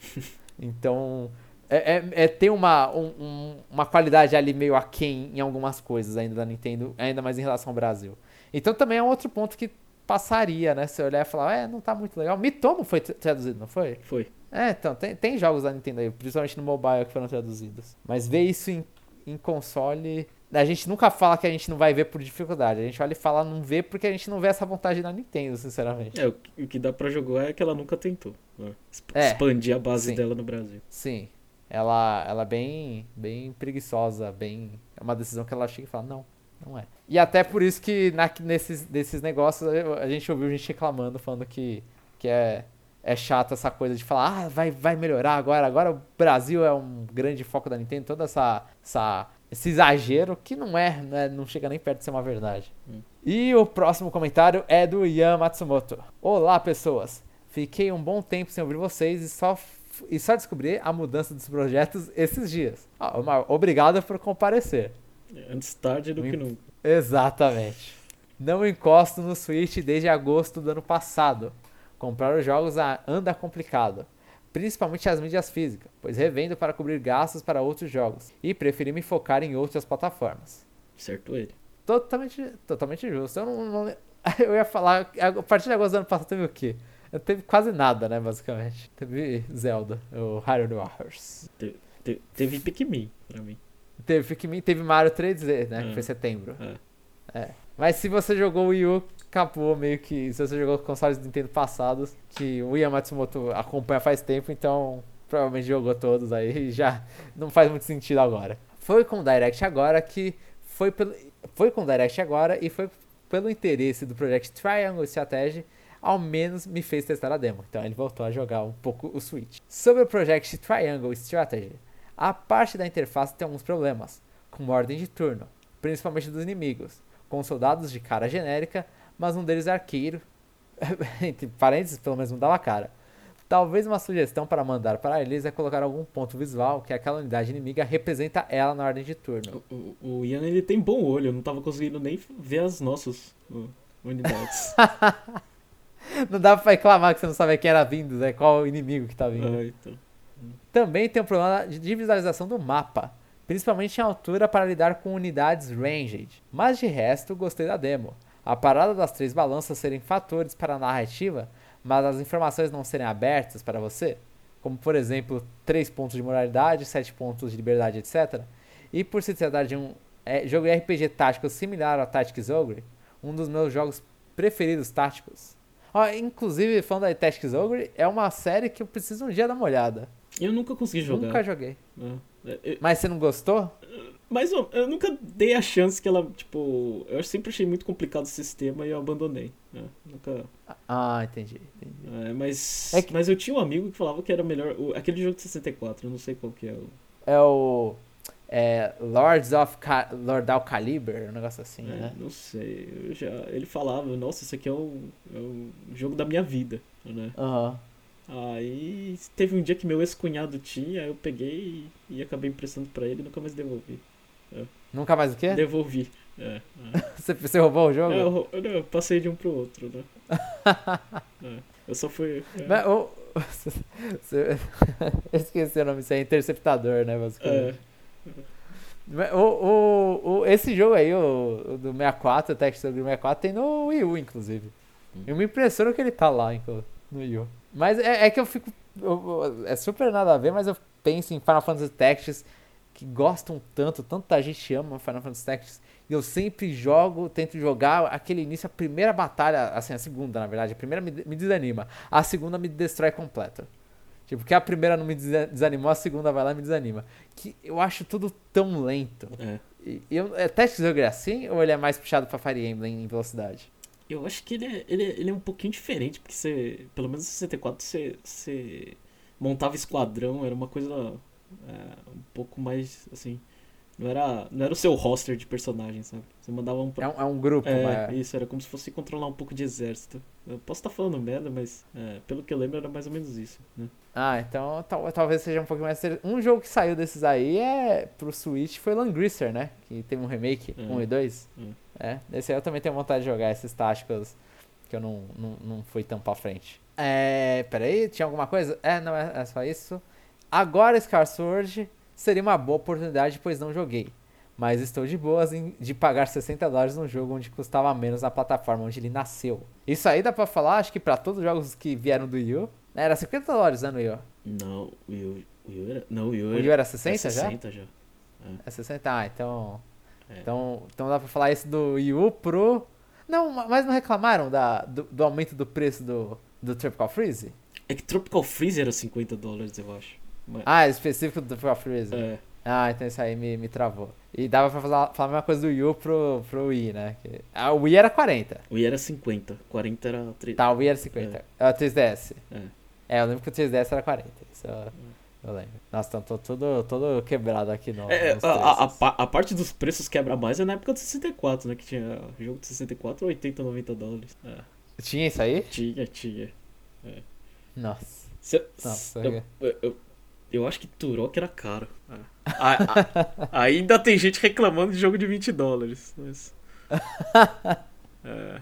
Então, é, é, é tem uma, um, uma qualidade ali meio aquém em algumas coisas ainda da Nintendo, ainda mais em relação ao Brasil. Então também é um outro ponto que passaria, né? Se olhar e falar, é, não tá muito legal. Miitomo foi traduzido, não foi? Foi. É, então, tem, tem jogos da Nintendo aí, principalmente no mobile, que foram traduzidos. Mas ver isso em, em console... A gente nunca fala que a gente não vai ver por dificuldade. A gente olha e fala não vê porque a gente não vê essa vontade da Nintendo, sinceramente. É, o que dá pra jogar é que ela nunca tentou, né? Expandir é, a base sim. dela no Brasil. Sim. Ela, ela é bem, bem preguiçosa, bem... É uma decisão que ela chega e fala, não, não é. E até por isso que na, nesses, nesses negócios a gente ouviu gente reclamando, falando que, que é... É chato essa coisa de falar, ah, vai, vai melhorar agora, agora o Brasil é um grande foco da Nintendo, todo essa, essa, esse exagero que não é, né, não chega nem perto de ser uma verdade. Hum. E o próximo comentário é do Ian Matsumoto. Olá, pessoas! Fiquei um bom tempo sem ouvir vocês e só, e só descobri a mudança dos projetos esses dias. Ah, obrigado por comparecer. Antes tarde do que nunca. Exatamente. Não encosto no Switch desde agosto do ano passado. Comprar os jogos anda complicado, principalmente as mídias físicas, pois revendo para cobrir gastos para outros jogos e preferi me focar em outras plataformas. Certo ele. Totalmente, totalmente justo. Eu, não, não, eu ia falar, a partir de agosto do ano passado teve o quê? Teve quase nada, né, basicamente. Teve Zelda, o Hyrule Warriors. Te, te, teve Pikmin, pra mim. Teve Pikmin, teve Mario três D, né, ah, que foi em setembro. Ah. É. Mas se você jogou o Wii U... Acabou meio que, se você jogou consoles do Nintendo passados, que o Ian Matsumoto acompanha faz tempo, então provavelmente jogou todos aí e já não faz muito sentido agora. Foi com o Direct agora que, foi, pelo, foi com o Direct agora e foi pelo interesse do Project Triangle Strategy, ao menos me fez testar a demo, então ele voltou a jogar um pouco o Switch. Sobre o Project Triangle Strategy, a parte da interface tem alguns problemas, com ordem de turno, principalmente dos inimigos, com soldados de cara genérica, mas um deles é arqueiro, entre parênteses, pelo menos mudava a cara. Talvez uma sugestão para mandar para a Elisa é colocar algum ponto visual que aquela unidade inimiga representa ela na ordem de turno. O, o, o Ian, ele tem bom olho, eu não tava conseguindo nem ver as nossas uh, unidades. Não dava pra reclamar que você não sabia quem era vindo, né? Qual inimigo que tá vindo. Ah, então. Também tem um problema de visualização do mapa, principalmente em altura para lidar com unidades ranged. Mas de resto, gostei da demo. A parada das três balanças serem fatores para a narrativa, mas as informações não serem abertas para você, como por exemplo, três pontos de moralidade, sete pontos de liberdade, etcétera. E por se tratar de um é, jogo de R P G tático similar ao Tactics Ogre, um dos meus jogos preferidos táticos. Oh, inclusive, falando da Tactics Ogre, é uma série que eu preciso um dia dar uma olhada. Eu nunca consegui jogar. Nunca joguei. É, eu... Mas você não gostou? Mas eu, eu nunca dei a chance que ela, tipo... Eu sempre achei muito complicado o sistema e eu abandonei. Né? Nunca... Ah, entendi. entendi. É, mas, é que... mas eu tinha um amigo que falava que era melhor... O, aquele jogo de sessenta e quatro, eu não sei qual que é o... É o... É, Lords of Ca... Lordal Caliber, um negócio assim, é, né? Não sei. Eu já, ele falava, nossa, isso aqui é o, é o jogo da minha vida, né? Aham. Uhum. Aí teve um dia que meu ex-cunhado tinha, eu peguei e, e acabei emprestando pra ele e nunca mais devolvi. É. Nunca mais o quê? Devolvi. É, é. você, você roubou o jogo? É, eu, eu, eu passei de um pro outro, né? é. Eu só fui... É. Mas, oh, você, eu esqueci o nome, você é interceptador, né? Basicamente. É. O, o, o, esse jogo aí, o, o do sessenta e quatro, o Tactics Ogre sessenta e quatro, tem no Wii U, inclusive. Hum. Eu me impressiono que ele tá lá, no Wii U. Mas é, é que eu fico... Eu, é super nada a ver, mas eu penso em Final Fantasy Tactics, que gostam tanto, tanta gente ama Final Fantasy Tactics, e eu sempre jogo, tento jogar aquele início, a primeira batalha, assim, a segunda, na verdade, a primeira me, me desanima, a segunda me destrói completo. Tipo, porque a primeira não me desanimou, a segunda vai lá e me desanima. Que eu acho tudo tão lento. É. E, eu, é Tactics Ogre assim, ou ele é mais puxado pra Fire Emblem em velocidade? Eu acho que ele é, ele, é, ele é um pouquinho diferente, porque você, pelo menos em sessenta e quatro, você, você montava esquadrão, era uma coisa é, um pouco mais, assim, não era, não era o seu roster de personagens, sabe? Você mandava um... Pra... É, um é um grupo, é, mas... Isso, era como se fosse controlar um pouco de exército. Eu posso estar falando merda, mas é, pelo que eu lembro era mais ou menos isso, né? Ah, então tal, talvez seja um pouquinho mais... Um jogo que saiu desses aí é pro Switch foi Langrisser, né? Que teve um remake, é, um e dois. É. É, esse aí eu também tenho vontade de jogar, esses táticos que eu não, não, não fui tão pra frente. É, peraí, tinha alguma coisa? É, não, é, é só isso. Agora Skyward Sword seria uma boa oportunidade, pois não joguei. Mas estou de boas em, de pagar sessenta dólares num jogo onde custava menos na plataforma onde ele nasceu. Isso aí dá pra falar, acho que pra todos os jogos que vieram do Wii U, né, era cinquenta dólares, né, no Wii U? Não, o Wii U era... Não, o Wii U era, o Wii U era sessenta, é sessenta já? já. É. é sessenta, ah, então... Então, então dá pra falar esse do Wii U pro... Não, mas não reclamaram da, do, do aumento do preço do, do Tropical Freeze? É que Tropical Freeze era cinquenta dólares, eu acho. Mas... Ah, específico do Tropical Freeze. É. Ah, então isso aí me, me travou. E dava pra falar, falar a mesma coisa do Wii U pro, pro Wii, né? Que, a Wii era quarenta. O Wii era cinquenta. quarenta era... três... Tá, o Wii era cinquenta. É, é o três D S. É. é, eu lembro que o três D S era quarenta. Isso é... Eu lembro. Nossa, então tô todo, todo quebrado aqui no, é, nos a, a, a parte dos preços quebra mais é na época de sessenta e quatro, né? Que tinha jogo de sessenta e quatro, oitenta, noventa dólares. É. Tinha isso aí? Tinha, tinha. É. Nossa. Eu, Nossa eu, eu, eu, eu acho que Turok era caro. É. A, a, ainda tem gente reclamando de jogo de vinte dólares. Mas... é.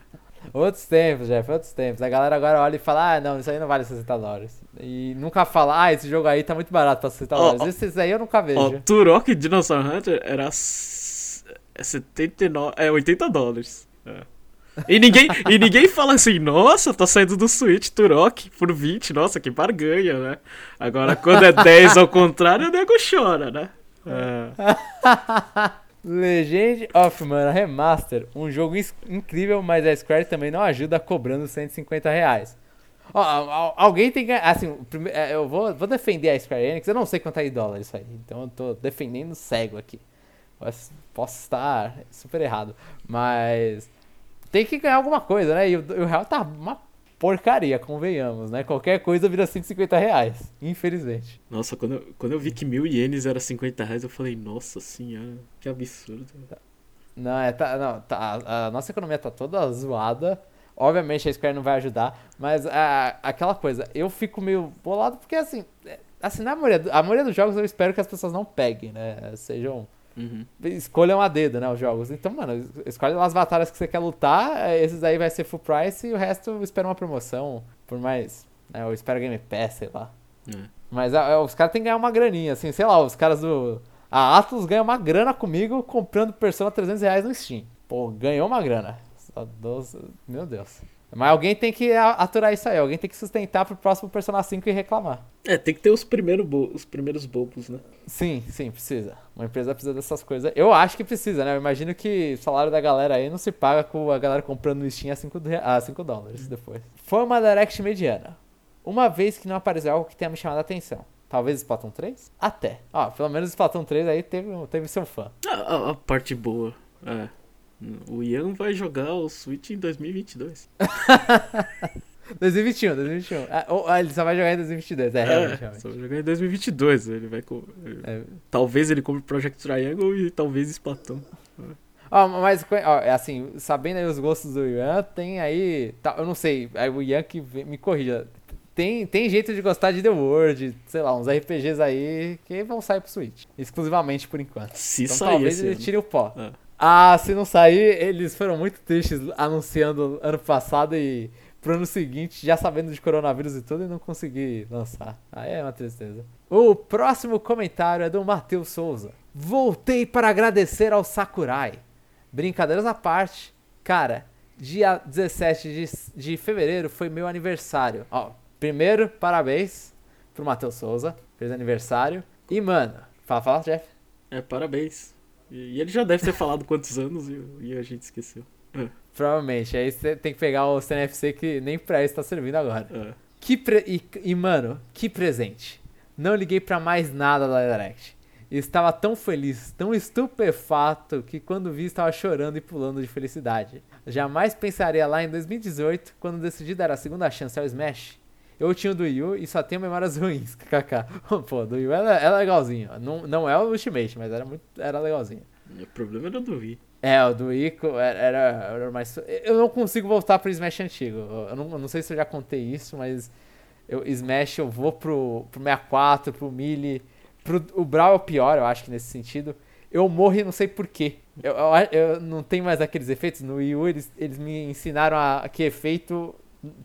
Outros tempos, Jeff, outros tempos. A galera agora olha e fala, ah, não, isso aí não vale sessenta dólares. E nunca fala, ah, esse jogo aí tá muito barato pra sessenta dólares. Oh, oh, esses aí eu nunca vejo. Ó, oh, Turok Dinosaur Hunter era setenta e nove, é, oitenta dólares. É. E, ninguém, e ninguém fala assim, nossa, tá saindo do Switch Turok por vinte, nossa, que barganha, né? Agora, quando é dez ao contrário, o nego chora, né? É. Legend of Mana Remaster, um jogo incrível, mas a Square também não ajuda cobrando cento e cinquenta reais. Ó, alguém tem que... Assim, eu vou, vou defender a Square Enix, eu não sei quanto é em dólar isso aí, então eu tô defendendo cego aqui. Posso estar super errado, mas tem que ganhar alguma coisa, né? E o real tá uma porcaria, convenhamos, né? Qualquer coisa vira cento e cinquenta reais, infelizmente. Nossa, quando eu, quando eu vi que mil ienes era cinquenta reais, eu falei, nossa senhora, que absurdo. Não, é, tá, não tá, a, a nossa economia tá toda zoada. Obviamente a Square não vai ajudar, mas a, aquela coisa, eu fico meio bolado porque, assim, assim na maioria, a maioria dos jogos eu espero que as pessoas não peguem, né? Sejam... Uhum. Escolham a dedo, né, os jogos. Então, mano, escolhe lá as batalhas que você quer lutar, esses aí vai ser full price e o resto eu espero uma promoção, por mais... Né, eu espero Game Pass, sei lá. Uhum. Mas a, a, os caras têm que ganhar uma graninha, assim, sei lá, os caras do... A Atlus ganha uma grana comigo comprando Persona trezentos reais no Steam. Pô, ganhou uma grana. Só doze... Meu Deus. Mas alguém tem que aturar isso aí, alguém tem que sustentar pro próximo Persona cinco e reclamar. É, tem que ter os, primeiro bo- os primeiros bobos, né? Sim, sim, precisa. Uma empresa precisa dessas coisas. Eu acho que precisa, né? Eu imagino que o salário da galera aí não se paga com a galera comprando no Steam a cinco dólares depois. Foi uma Direct mediana. Uma vez que não apareceu algo que tenha me chamado a atenção. Talvez Splatoon três? Até. Ó, pelo menos Splatoon três aí teve, teve seu fã. A, a parte boa, é... O Ian vai jogar o Switch em dois mil e vinte e dois. dois mil e vinte e um, dois mil e vinte e um. Ah, ele só vai jogar em dois mil e vinte e dois, é, é realmente. Só vai jogar em dois mil e vinte e dois. Ele vai com... é. Talvez ele compre Project Triangle e talvez Splatoon. Ah, mas, assim, sabendo aí os gostos do Ian, tem aí... Eu não sei, é o Ian que me corrija. Tem, tem jeito de gostar de The World, sei lá, uns R P Gs aí que vão sair pro Switch. Exclusivamente, por enquanto. Se então, sair talvez ele ano. Tire o pó. É. Ah, se não sair, eles foram muito tristes anunciando ano passado e pro ano seguinte, já sabendo de coronavírus e tudo, e não consegui lançar. Aí é uma tristeza. O próximo comentário é do Matheus Souza. Voltei para agradecer ao Sakurai. Brincadeiras à parte, cara, dia dezessete de, de fevereiro foi meu aniversário. Ó, primeiro, parabéns pro Matheus Souza, fez aniversário. E, mano, fala, fala, Jeff. É, parabéns. E ele já deve ter falado quantos anos e, e a gente esqueceu. É. Provavelmente. Aí você tem que pegar o C N F C que nem pra isso tá servindo agora. É. Que pre... e, e, mano, que presente. Não liguei pra mais nada da Direct. Estava tão feliz, tão estupefato, que quando vi estava chorando e pulando de felicidade. Jamais pensaria lá em dois mil e dezoito, quando decidi dar a segunda chance ao Smash. Eu tinha o do Wii U e só tenho memórias ruins, kkk. Pô, do Wii U era, era legalzinho. Não, não é o Ultimate, mas era, muito, era legalzinho. O problema era o do Wii. É, o do Wii era, era, era mais... Eu não consigo voltar pro Smash antigo. Eu não, eu não sei se eu já contei isso, mas... Eu, Smash, eu vou pro, pro sessenta e quatro, pro Melee. Pro, o Brawl é o pior, eu acho que nesse sentido. Eu morro e não sei porquê. Eu, eu, eu não tenho mais aqueles efeitos. No Wii U eles, eles me ensinaram a, a que efeito...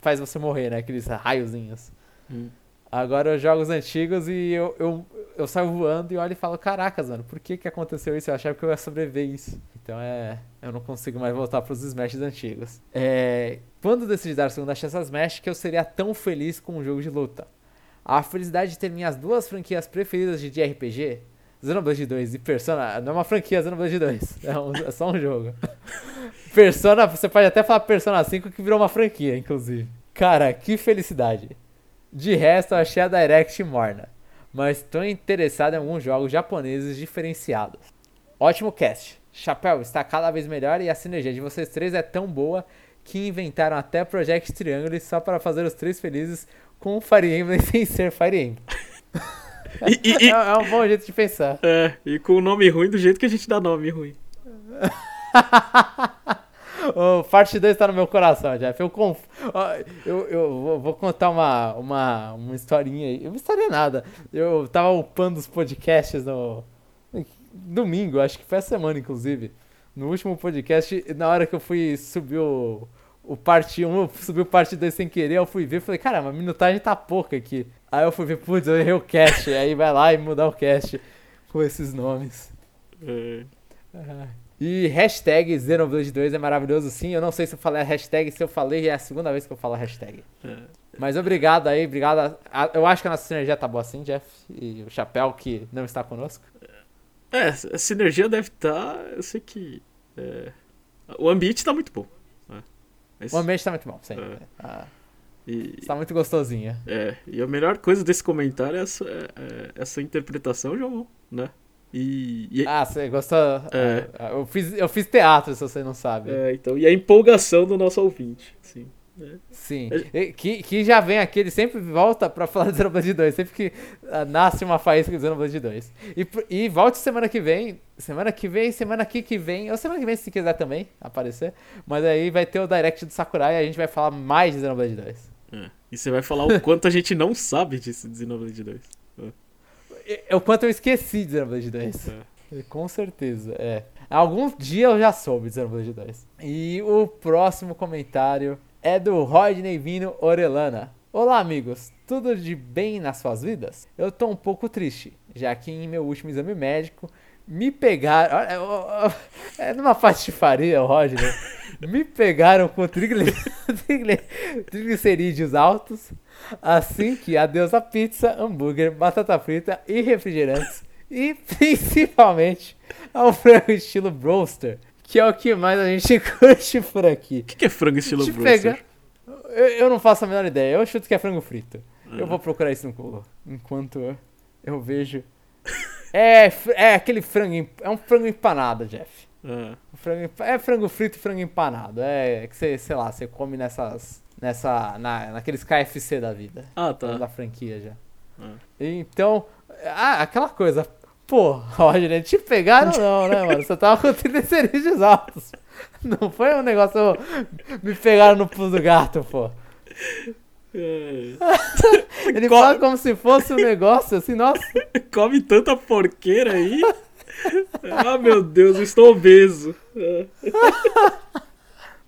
faz você morrer, né? Aqueles raiozinhos. Hum. Agora eu jogo os antigos e eu, eu, eu saio voando e olho e falo, caracas, mano, por que que aconteceu isso? Eu achava que eu ia sobreviver isso. Então é... eu não consigo mais voltar pros Smash antigos. É... Quando decidi dar a segunda chance aos Smash, que eu seria tão feliz com um jogo de luta. A felicidade de ter minhas duas franquias preferidas de R P G, Xenoblade dois e Persona... Não é uma franquia, Xenoblade dois. É, um, é só um jogo. Persona... Você pode até falar Persona cinco, que virou uma franquia, inclusive. Cara, que felicidade. De resto, eu achei a Direct morna. Mas tô interessado em alguns jogos japoneses diferenciados. Ótimo cast. Chapéu, está cada vez melhor e a sinergia de vocês três é tão boa que inventaram até Project Triangle só para fazer os três felizes com o Fire Emblem sem ser Fire Emblem. E, e, e, é um bom jeito de pensar. É, e com o nome ruim do jeito que a gente dá nome ruim. O parte dois tá no meu coração, Jeff. Eu, conf... eu, eu vou contar uma, uma, uma historinha aí. Eu não estaria nada. Eu tava upando os podcasts no domingo, acho que foi essa semana, inclusive. No último podcast, na hora que eu fui subir o, o parte um, eu subi o parte dois sem querer, eu fui ver e falei, caramba, a minutagem tá pouca aqui. Aí eu fui ver, putz, eu errei o cast. Aí vai lá e mudar o cast com esses nomes. É. Ah. E hashtag Xenoblade dois é maravilhoso, sim. Eu não sei se eu falei a hashtag, se eu falei, é a segunda vez que eu falo a hashtag. É. Mas obrigado aí, obrigado. A, a, eu acho que a nossa sinergia tá boa assim, Jeff. E o Chapéu, que não está conosco. É, a sinergia deve estar... Eu sei que... É, o ambiente tá muito bom. É. Mas, o ambiente tá muito bom, sim. É. Ah. E, está muito gostosinha. É, e a melhor coisa desse comentário é essa, é, essa interpretação, Jomon, né? E, e, ah, você gostou? É, eu, fiz, eu fiz teatro, se você não sabe. É, então, e a empolgação do nosso ouvinte, sim. Sim, que, que já vem aqui, ele sempre volta pra falar do Xenoblade dois, sempre que uh, nasce uma faísca do Xenoblade dois. E, e volte semana que vem, semana que vem, semana que, que vem, ou semana que vem se quiser também aparecer, mas aí vai ter o Direct do Sakurai e a gente vai falar mais de Xenoblade dois. É. E você vai falar o quanto a gente não sabe disso de Xenoblade dois. É. É o quanto eu esqueci de Xenoblade dois. É. Com certeza, é. Algum dia eu já soube de Xenoblade dois. E o próximo comentário... é do Rodney Vino Orelana. Olá, amigos. Tudo de bem nas suas vidas? Eu tô um pouco triste, já que em meu último exame médico me pegaram... É numa patifaria, Rodney. Me pegaram com trigli... triglicerídeos altos, assim que adeus a pizza, hambúrguer, batata frita e refrigerantes. E, principalmente, ao frango estilo broster. Que é o que mais a gente curte por aqui. O que, que é frango estilo broster? Eu, eu não faço a menor ideia. Eu chuto que é frango frito. Ah. Eu vou procurar isso no Google. Enquanto eu, eu vejo... é, é aquele frango... É um frango empanado, Jeff. Ah. Frango, é frango frito, frango empanado. É que você, sei lá, você come nessas... nessa na, naqueles K F C da vida. Ah, tá. Da franquia já. Ah. Então... Ah, aquela coisa... Pô, Roger, te pegaram não, né, mano? Você tava com triglicerídeos altos. Não foi um negócio... Me pegaram no pulo do gato, pô. Ele Come... fala como se fosse um negócio, assim, nossa... Come tanta porqueira aí. Ah, meu Deus, eu estou obeso.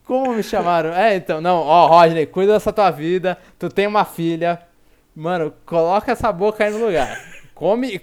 Como me chamaram? É, então, não, ó, Roger, cuida dessa tua vida. Tu tem uma filha. Mano, coloca essa boca aí no lugar. Come...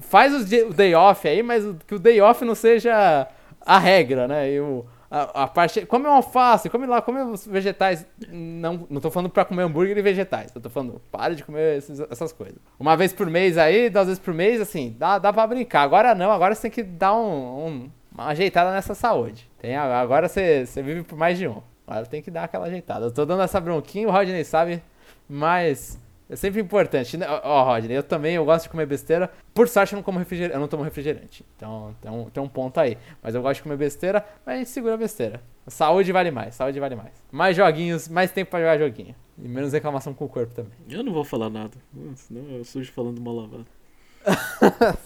Faz o day off aí, mas que o day off não seja a regra, né? Eu, a, a parte, come um alface, come lá, come os vegetais. Não, não tô falando pra comer hambúrguer e vegetais. Eu tô falando, para de comer esses, essas coisas. Uma vez por mês aí, duas vezes por mês, assim, dá, dá pra brincar. Agora não, agora você tem que dar um, um, uma ajeitada nessa saúde. Tem, agora você, você vive por mais de um. Agora tem que dar aquela ajeitada. Eu tô dando essa bronquinha, o Rodney sabe, mas... É sempre importante. Ó, oh, Rodney, eu também eu gosto de comer besteira. Por sorte, eu não, como refrigerante, eu não tomo refrigerante. Então, tem um, tem um ponto aí. Mas eu gosto de comer besteira, mas a gente segura a besteira. Saúde vale mais, saúde vale mais. Mais joguinhos, mais tempo pra jogar joguinho. E menos reclamação com o corpo também. Eu não vou falar nada. Senão eu sujo falando mal lavado.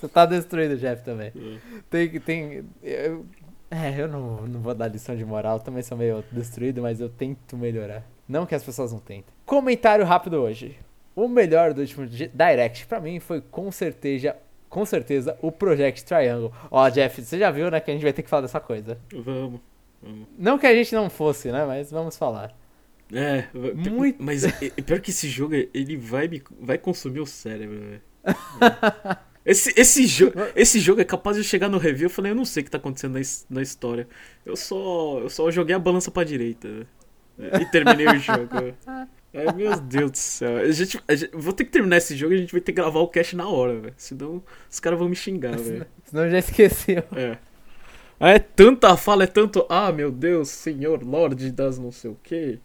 Você tá destruído, Jeff, também. É. Tem... tem eu, é, eu não, não vou dar lição de moral. Também sou meio destruído, mas eu tento melhorar. Não que as pessoas não tentem. Comentário rápido hoje. O melhor do último Direct pra mim foi com certeza, com certeza o Project Triangle. Ó, Jeff, você já viu, né, que a gente vai ter que falar dessa coisa. Vamos, vamos. Não que a gente não fosse, né, mas vamos falar. É, muito... mas é, é, pior que esse jogo, ele vai, me, vai consumir o cérebro, velho. Esse, esse, jo- esse jogo é capaz de chegar no review, eu falei, eu não sei o que tá acontecendo na, na história. Eu só, eu só joguei a balança pra direita, véio. E terminei o jogo, véio. Ai, meu Deus do céu. A gente, a gente, vou ter que terminar esse jogo e a gente vai ter que gravar o cast na hora, velho. Senão os caras vão me xingar, velho. Senão já esqueceu. É. É tanta fala, é tanto... Ah, meu Deus, senhor, Lorde das não sei o quê.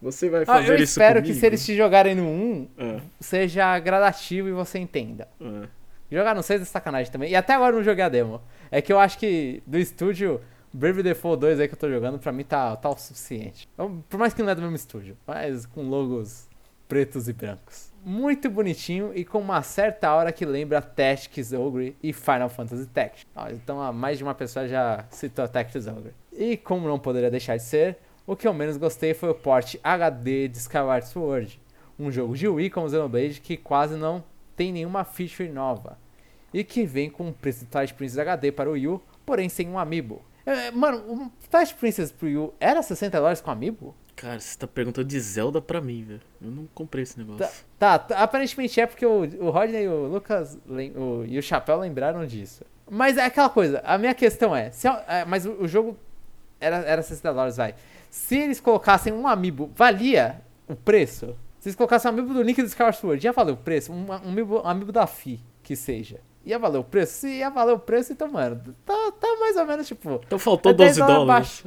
Você vai fazer ah, isso comigo? Eu espero que se eles te jogarem no um, é. seja gradativo e você entenda. É. Jogar no seis é sacanagem também. E até agora eu não joguei a demo. É que eu acho que do estúdio... Brave Default dois aí que eu tô jogando, pra mim tá, tá o suficiente. Por mais que não é do mesmo estúdio, mas com logos pretos e brancos. Muito bonitinho e com uma certa hora que lembra Tactics Ogre e Final Fantasy Tactics. Então mais de uma pessoa já citou Tactics Ogre. E como não poderia deixar de ser, o que eu menos gostei foi o port H D de Skyward Sword. Um jogo de Wii como Xenoblade que quase não tem nenhuma feature nova. E que vem com um preço de Twilight Princess H D para o Wii U, porém sem um amiibo. Mano, o Twilight Princess pro Wii U era sessenta dólares com amiibo? Cara, você tá perguntando de Zelda pra mim, velho. Eu não comprei esse negócio. Tá, tá aparentemente é porque o, o Rodney, o Lucas o, e o Chapéu lembraram disso. Mas é aquela coisa, a minha questão é... Se, é mas o, o jogo era, era sessenta dólares, vai. Se eles colocassem um amiibo, valia o preço? Se eles colocassem um amiibo do Link do Skyward Sword, ia valer o preço? Um, um, amiibo, um amiibo da F I, que seja. Ia valer o preço? Se ia valer o preço, então, mano, tá, tá mais ou menos, tipo... Então faltou é doze dólares.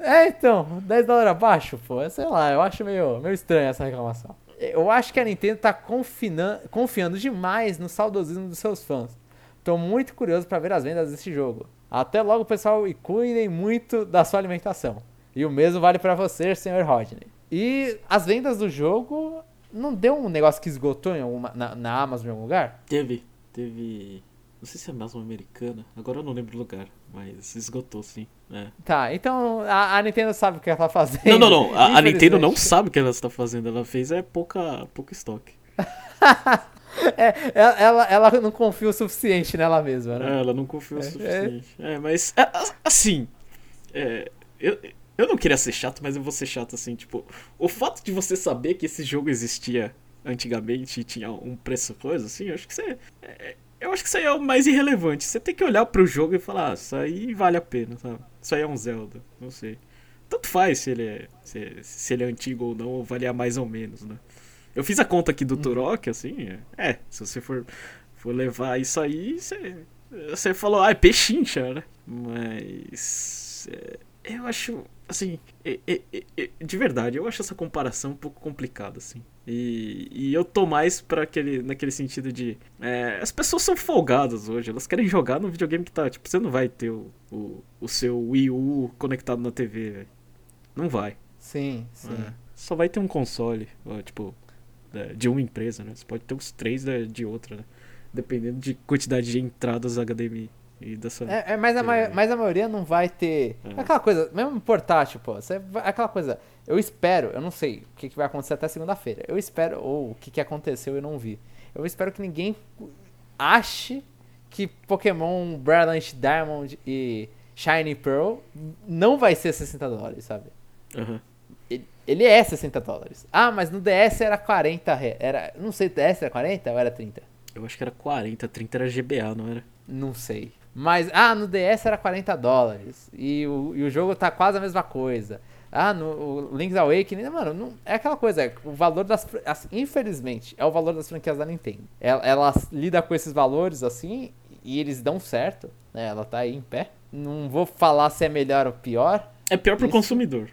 É. é, então, dez dólares abaixo, pô. Sei lá, eu acho meio, meio estranha essa reclamação. Eu acho que a Nintendo tá confinan- confiando demais no saudosismo dos seus fãs. Tô muito curioso pra ver as vendas desse jogo. Até logo, pessoal, e cuidem muito da sua alimentação. E o mesmo vale pra você, senhor Rodney. E as vendas do jogo, não deu um negócio que esgotou em alguma, na, na Amazon em algum lugar? Teve, teve... Não sei se é a Amazon americana, agora eu não lembro o lugar, mas esgotou sim. É. Tá, então a, a Nintendo sabe o que ela tá fazendo. Não, não, não, a, a Nintendo não sabe o que ela está fazendo, ela fez é pouca, pouco estoque. É, ela, ela, ela não confia o suficiente nela mesma, né? É, ela não confia o é, suficiente. É, é mas, é, assim, é, eu, eu não queria ser chato, mas eu vou ser chato, assim, tipo, o fato de você saber que esse jogo existia antigamente e tinha um preço coisa, assim, eu acho que você... É, eu acho que isso aí é o mais irrelevante. Você tem que olhar pro jogo e falar, ah, isso aí vale a pena, sabe? Isso aí é um Zelda, não sei. Tanto faz se ele é, se, se ele é antigo ou não, ou valia mais ou menos, né? Eu fiz a conta aqui do hum. Turok, assim, é, se você for, for levar isso aí, você, você falou, ah, é pechincha, né? Mas é, eu acho, assim, é, é, é, de verdade, eu acho essa comparação um pouco complicada, assim. E, e eu tô mais pra aquele, naquele sentido de... É, as pessoas são folgadas hoje, elas querem jogar no videogame que tá... Tipo, você não vai ter o, o, o seu Wii U conectado na T V, velho. Não vai. Sim, sim. É, só vai ter um console, tipo, de uma empresa, né? Você pode ter os três de outra, né? Dependendo de quantidade de entradas H D M I. E dessa... é, é, mas, a maio... mas a maioria não vai ter... É. Aquela coisa, mesmo portátil, pô. Você... Aquela coisa... Eu espero, eu não sei o que, que vai acontecer até segunda-feira. Eu espero, ou o que, que aconteceu eu não vi. Eu espero que ninguém ache que Pokémon Brilliant Diamond e Shiny Pearl não vai ser sessenta dólares, sabe? Uhum. Ele, ele é sessenta dólares. Ah, mas no D S era quarenta. Era, não sei, D S era quarenta ou era trinta? Eu acho que era quarenta, trinta era G B A, não era? Não sei. Mas, ah, no D S era quarenta dólares. E o, e o jogo tá quase a mesma coisa. Ah, no o Link's Awakening, mano, não, é aquela coisa, é, o valor das, assim, infelizmente, é o valor das franquias da Nintendo. Ela, ela lida com esses valores, assim, e eles dão certo, né, ela tá aí em pé. Não vou falar se é melhor ou pior. É pior pro Isso. consumidor.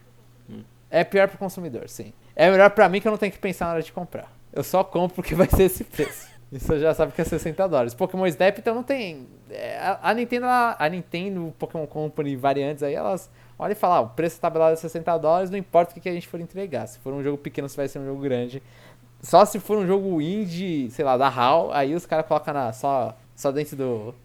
É pior pro consumidor, sim. É melhor pra mim que eu não tenho que pensar na hora de comprar. Eu só compro porque vai ser esse preço. Isso eu já sabe que é sessenta dólares. Pokémon Snap, então, não tem... É, a, a Nintendo, a, a Nintendo, Pokémon Company, variantes aí, elas... Olha e fala, ah, o preço tabelado é sessenta dólares, não importa o que, que a gente for entregar. Se for um jogo pequeno, se vai ser um jogo grande. Só se for um jogo indie, sei lá, da HAL, aí os caras colocam na, só, só dentro do,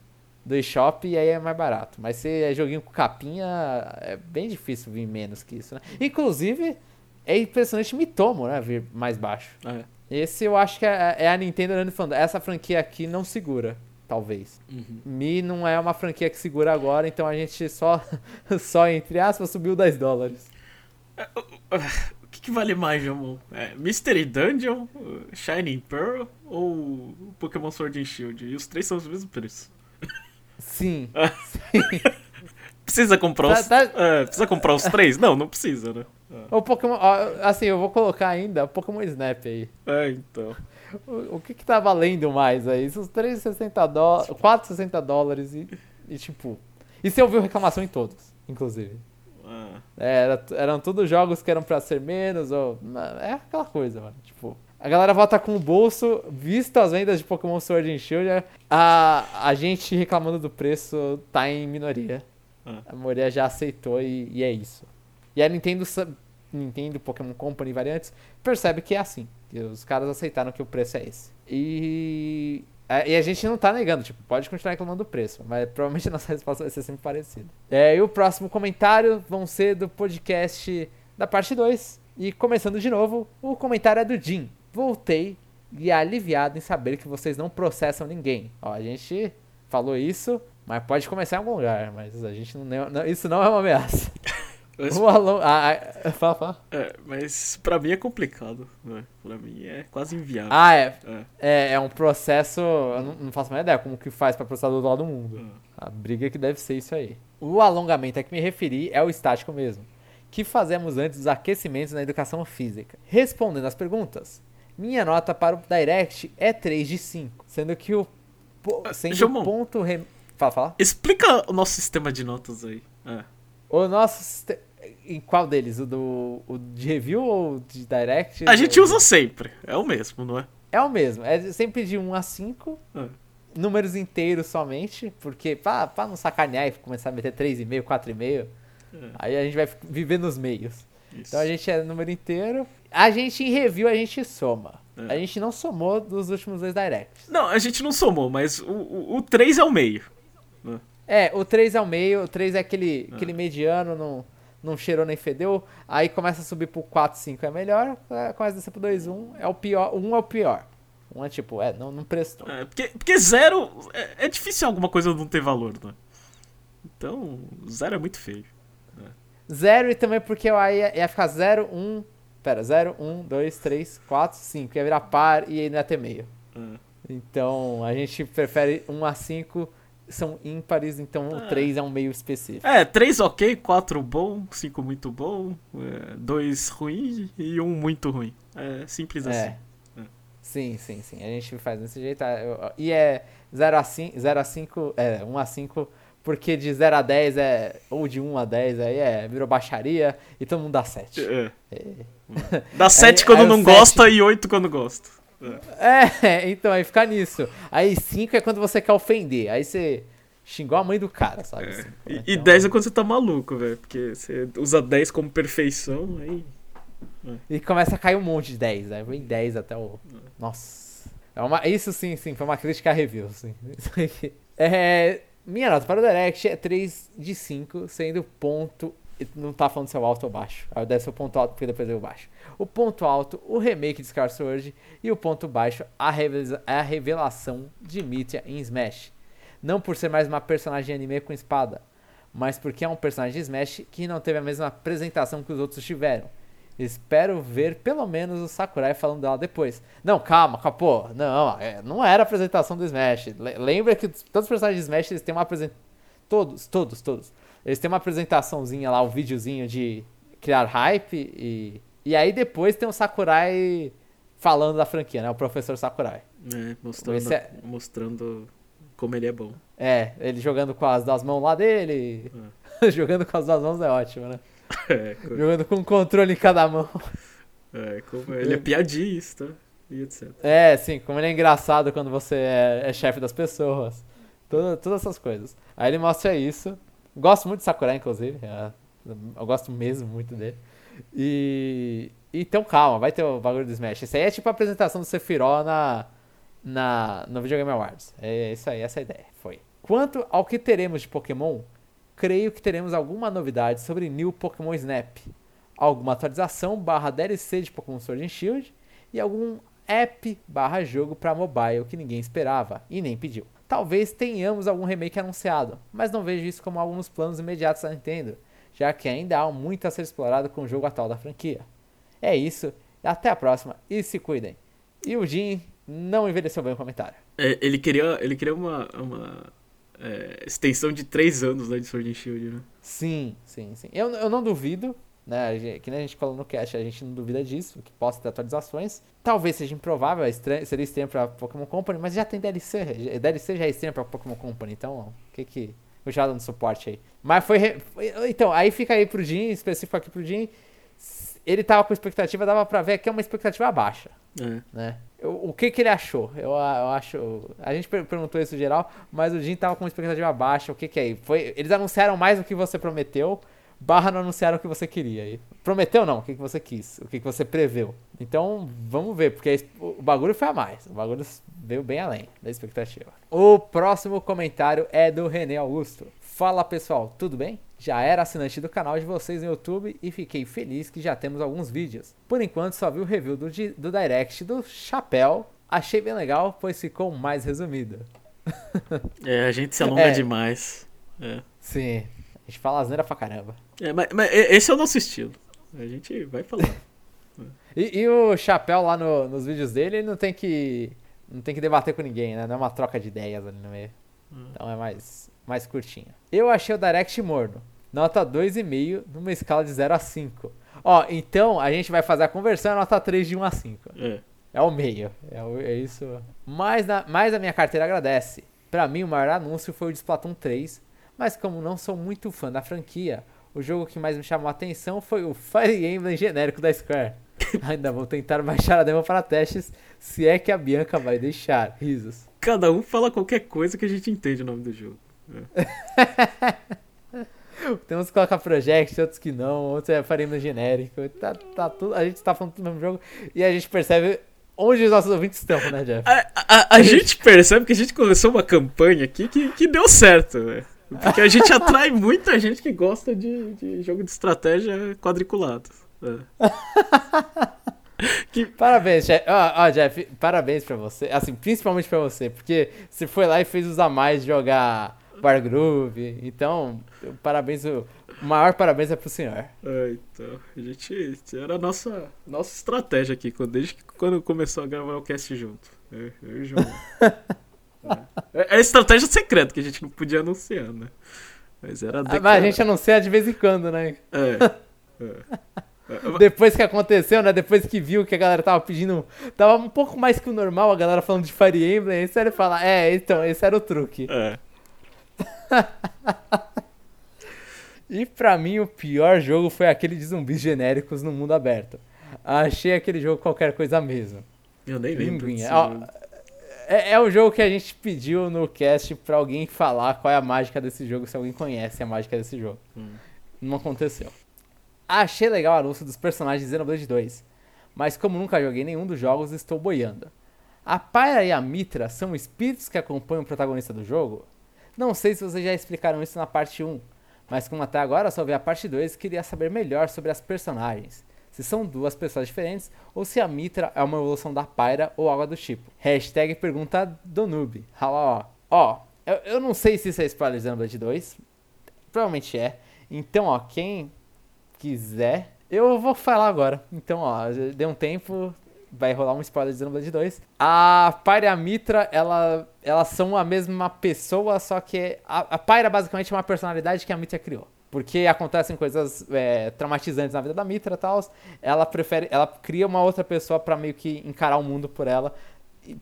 do eShop e aí é mais barato. Mas se é joguinho com capinha, é bem difícil vir menos que isso, né? Inclusive, é impressionante Miitomo, né, vir mais baixo. É. Esse eu acho que é, é a Nintendo olhando e falando, essa franquia aqui não segura. Talvez. Uhum. Mi não é uma franquia que segura agora, então a gente só, só entre aspas, subiu dez dólares. O que, que vale mais, Jomon? É, Mystery Dungeon, Shining Pearl ou Pokémon Sword and Shield? E os três são os mesmos preços. Sim. Sim. Precisa comprar os, tá, tá... É, precisa comprar os três? Não, não precisa, né? É. O Pokémon, assim, eu vou colocar ainda Pokémon Snap aí. É, então... O, o que que tá valendo mais aí? Os três sessenta dólares, quatro sessenta dólares e, e tipo... E você ouviu reclamação em todos, inclusive. Ah. É, era, eram todos jogos que eram pra ser menos ou... É aquela coisa, mano. Tipo, a galera volta com o bolso, visto as vendas de Pokémon Sword and Shield, a, a gente reclamando do preço tá em minoria. Ah. A maioria já aceitou e, e é isso. E a Nintendo, Nintendo, Pokémon Company e variantes percebe que é assim. E os caras aceitaram que o preço é esse. E... e a gente não tá negando, tipo, pode continuar reclamando do preço, mas provavelmente a nossa resposta vai ser sempre parecida. É, e o próximo comentário vão ser do podcast da parte dois. E começando de novo, o comentário é do Jim. Voltei e aliviado em saber que vocês não processam ninguém. Ó, a gente falou isso, mas pode começar em algum lugar, mas a gente não... não isso não é uma ameaça. Mas, o aluno... ah, ah, fala, fala. É, mas pra mim é complicado, né? Pra mim é quase inviável. Ah, é. É, é, é um processo... Eu não, não faço a menor ideia como que faz pra processar do outro lado do mundo. Ah. A briga que deve ser isso aí. O alongamento a que me referi é o estático mesmo, que fazemos antes dos aquecimentos na educação física. Respondendo às perguntas, minha nota para o Direct é três de cinco, sendo que o, po... ah, sendo Jomon, o ponto... Re... Fala, fala. Explica o nosso sistema de notas aí. É. O nosso sistema... Em qual deles? O, do, o de review ou de direct? A gente usa sempre. É o mesmo, não é? É o mesmo. É sempre de um a cinco. É. Números inteiros somente. Porque pra, pra não sacanear e começar a meter três e meio, quatro e meio. É. Aí a gente vai viver nos meios. Isso. Então a gente é número inteiro. A gente em review, a gente soma. É. A gente não somou dos últimos dois directs. Não, a gente não somou, mas o três é o meio. É, o três é o meio, o três é aquele, é. aquele mediano, não, não cheirou nem fedeu. Aí começa a subir pro quatro, cinco é melhor, começa a descer pro dois, um é o pior, um é o pior. Um é tipo, é, não, não prestou. É, porque, porque zero, é, é difícil alguma coisa não ter valor, né? Então, zero é muito feio. Né? Zero e também porque aí ia, ia ficar zero, um Pera, zero, um, dois, três, quatro, cinco Ia virar par e ainda ia ter meio. É. Então, a gente prefere um a cinco são ímpares, então o três é um meio específico. É, três ok, quatro bom, cinco muito bom, dois ruim e um muito ruim. É simples é. assim. É. Sim, sim, sim. A gente faz desse jeito. E é zero a cinco, é um a cinco porque de zero a dez é, ou de um a dez aí é, virou baixaria e todo mundo dá sete É. É. Dá sete é, quando não gosta e oito quando gosta. É, então, aí fica nisso. Aí cinco é quando você quer ofender. Aí você xingou a mãe do cara, sabe? É. Cinco, né? E então, dez é quando você tá maluco, velho. Porque você usa dez como perfeição, aí... É. E começa a cair um monte de dez, né? Vem dez até o... É. Nossa. É uma... Isso sim, sim. Foi uma crítica a review, sim. É... Minha nota para o Direct é três de cinco sendo ponto... Não tá falando se é o alto ou baixo. Aí deve ser o ponto alto, porque depois eu baixo. O ponto alto, o remake de Skyward Sword. E o ponto baixo, a, revela- a revelação de Miitopia em Smash. Não por ser mais uma personagem anime com espada, mas porque é um personagem de Smash que não teve a mesma apresentação que os outros tiveram. Espero ver pelo menos o Sakurai falando dela depois. Não, calma, capô. Não, não era a apresentação do Smash. Lembra que todos os personagens de Smash, eles têm uma apresentação... Todos, todos, todos. Eles têm uma apresentaçãozinha lá, um videozinho de criar hype e... E aí depois tem o Sakurai falando da franquia, né? O professor Sakurai. É, mostrando, é... mostrando como ele é bom. É, ele jogando com as duas mãos lá dele. É. Jogando com as duas mãos é ótimo, né? É, como... Jogando com um controle em cada mão. É, como ele é piadista e etcétera. É, sim, como ele é engraçado quando você é, é chefe das pessoas. Toda, todas essas coisas. Aí ele mostra isso. Gosto muito de Sakurai, inclusive. Eu gosto mesmo muito dele. E... Então, calma. Vai ter o bagulho do Smash. Isso aí é tipo a apresentação do Sephiroth na, na, no Video Game Awards. É isso aí. Essa é a ideia. Foi. Quanto ao que teremos de Pokémon, creio que teremos alguma novidade sobre New Pokémon Snap. Alguma atualização barra D L C de Pokémon Sword and Shield e algum app barra jogo pra mobile que ninguém esperava e nem pediu. Talvez tenhamos algum remake anunciado, mas não vejo isso como algo nos planos imediatos da Nintendo, já que ainda há muito a ser explorado com o jogo atual da franquia. É isso, até a próxima e se cuidem. E o Jim não envelheceu bem o comentário. É, ele queria, ele queria uma, uma é, extensão de três anos né, de Sword and Shield, né? Sim, sim, sim. Eu, eu não duvido, né, que nem a gente falou no cast, a gente não duvida disso, que possa ter atualizações. Talvez seja improvável, estranho, seria estranho pra Pokémon Company, mas já tem D L C. D L C já é estranho pra Pokémon Company, então o que que... Eu já dando suporte aí. Mas foi... Re... Então, aí fica aí pro Jim, específico aqui pro Jim. Ele tava com expectativa, dava pra ver que é uma expectativa baixa. É. Né? O, o que que ele achou? Eu, eu acho... A gente perguntou isso em geral, mas o Jim tava com uma expectativa baixa. O que que é? Foi... Eles anunciaram mais do que você prometeu, barra não anunciaram o que você queria. E prometeu não, o que, que você quis, o que, que você preveu. Então, vamos ver, porque o bagulho foi a mais. O bagulho veio bem além da expectativa. O próximo comentário é do René Augusto. Fala, pessoal, tudo bem? Já era assinante do canal de vocês no YouTube e fiquei feliz que já temos alguns vídeos. Por enquanto, só vi o review do, do Direct do Chapéu. Achei bem legal, pois ficou mais resumido. É, a gente se alonga é. demais. É. Sim. A gente fala asneira pra caramba. É, mas, mas esse é o nosso estilo. A gente vai falar. e, e o Chapéu lá no, nos vídeos dele, ele não tem que não tem que debater com ninguém, né? Não é uma troca de ideias ali no meio. Hum. Então é mais, mais curtinho. Eu achei o Direct morno. Nota dois vírgula cinco numa escala de zero a cinco Ó, então a gente vai fazer a conversão a nota três de um a cinco É, é o meio. É, o, é isso. Mas, na, mas a minha carteira agradece. Pra mim, o maior anúncio foi o de Splatoon três Mas como não sou muito fã da franquia, o jogo que mais me chamou a atenção foi o Fire Emblem genérico da Square. Ainda vou tentar baixar a demo para testes, se é que a Bianca vai deixar. Risos. Cada um fala qualquer coisa que a gente entende o nome do jogo. É. Tem uns que colocam Project, outros que não, outros é Fire Emblem genérico. Tá, tá tudo, a gente tá falando do mesmo jogo e a gente percebe onde os nossos ouvintes estão, né, Jeff? A, a, a gente percebe que a gente começou uma campanha aqui que, que deu certo, né? Porque a gente atrai muita gente que gosta de, de jogo de estratégia quadriculado. É. Que... Parabéns, Jeff. Ó, ó, Jeff, parabéns pra você. Assim, principalmente pra você, porque você foi lá e fez os a mais jogar Bar Groove. Então, parabéns. O maior parabéns é pro senhor. É, então, a gente... Era a nossa, nossa estratégia aqui, desde que quando começou a gravar o cast junto. Eu, eu e o João. É a estratégia secreta que a gente não podia anunciar, né? Mas era declarado. Mas a gente anuncia de vez em quando, né? É. é. Depois que aconteceu, né? Depois que viu que a galera tava pedindo... Tava um pouco mais que o normal, a galera falando de Fire Emblem. Aí você ia falar, é, então, esse era o truque. É. E pra mim, o pior jogo foi aquele de zumbis genéricos no mundo aberto. Achei aquele jogo qualquer coisa mesmo. Eu nem lembro. É, é o jogo que a gente pediu no cast pra alguém falar qual é a mágica desse jogo, se alguém conhece a mágica desse jogo. Hum. Não aconteceu. Achei legal o anúncio dos personagens de Xenoblade dois, mas como nunca joguei nenhum dos jogos, estou boiando. A Pyra e a Mitra são espíritos que acompanham o protagonista do jogo? Não sei se vocês já explicaram isso na parte um, mas como até agora só vi a parte dois, queria saber melhor sobre as personagens. Se são duas pessoas diferentes, ou se a Mitra é uma evolução da Pyra ou algo do tipo. Hashtag pergunta do noob. Ó, ó, eu, eu não sei se isso é spoiler de Xenoblade dois. Provavelmente é. Então, ó, quem quiser, eu vou falar agora. Então, ó, deu um tempo, vai rolar um spoiler de Xenoblade dois. A Pyra e a Mitra, ela, elas são a mesma pessoa, só que a, a Pyra basicamente é uma personalidade que a Mitra criou. Porque acontecem coisas é, traumatizantes na vida da Mitra e tal, ela prefere, ela cria uma outra pessoa pra meio que encarar o mundo por ela,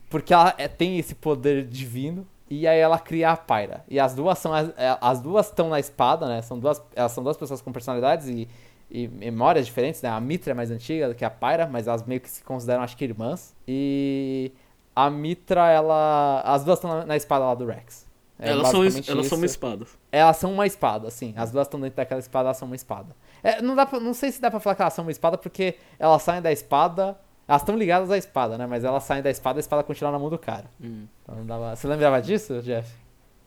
porque ela é, tem esse poder divino, e aí ela cria a Pyra. E as duas são, as, as duas estão na espada, né, são duas, elas são duas pessoas com personalidades e, e memórias diferentes, né, a Mitra é mais antiga do que a Pyra, mas elas meio que se consideram, acho que, irmãs, e a Mitra, ela, as duas estão na, na espada lá do Rex. É, elas são, elas são uma espada. Elas são uma espada, sim. As duas estão dentro daquela espada, elas são uma espada. É, não, dá pra, não sei se dá pra falar que elas são uma espada, porque elas saem da espada... Elas estão ligadas à espada, né? Mas elas saem da espada e a espada continua na mão do cara. Hum. Então, não dava... Você lembrava disso, Jeff?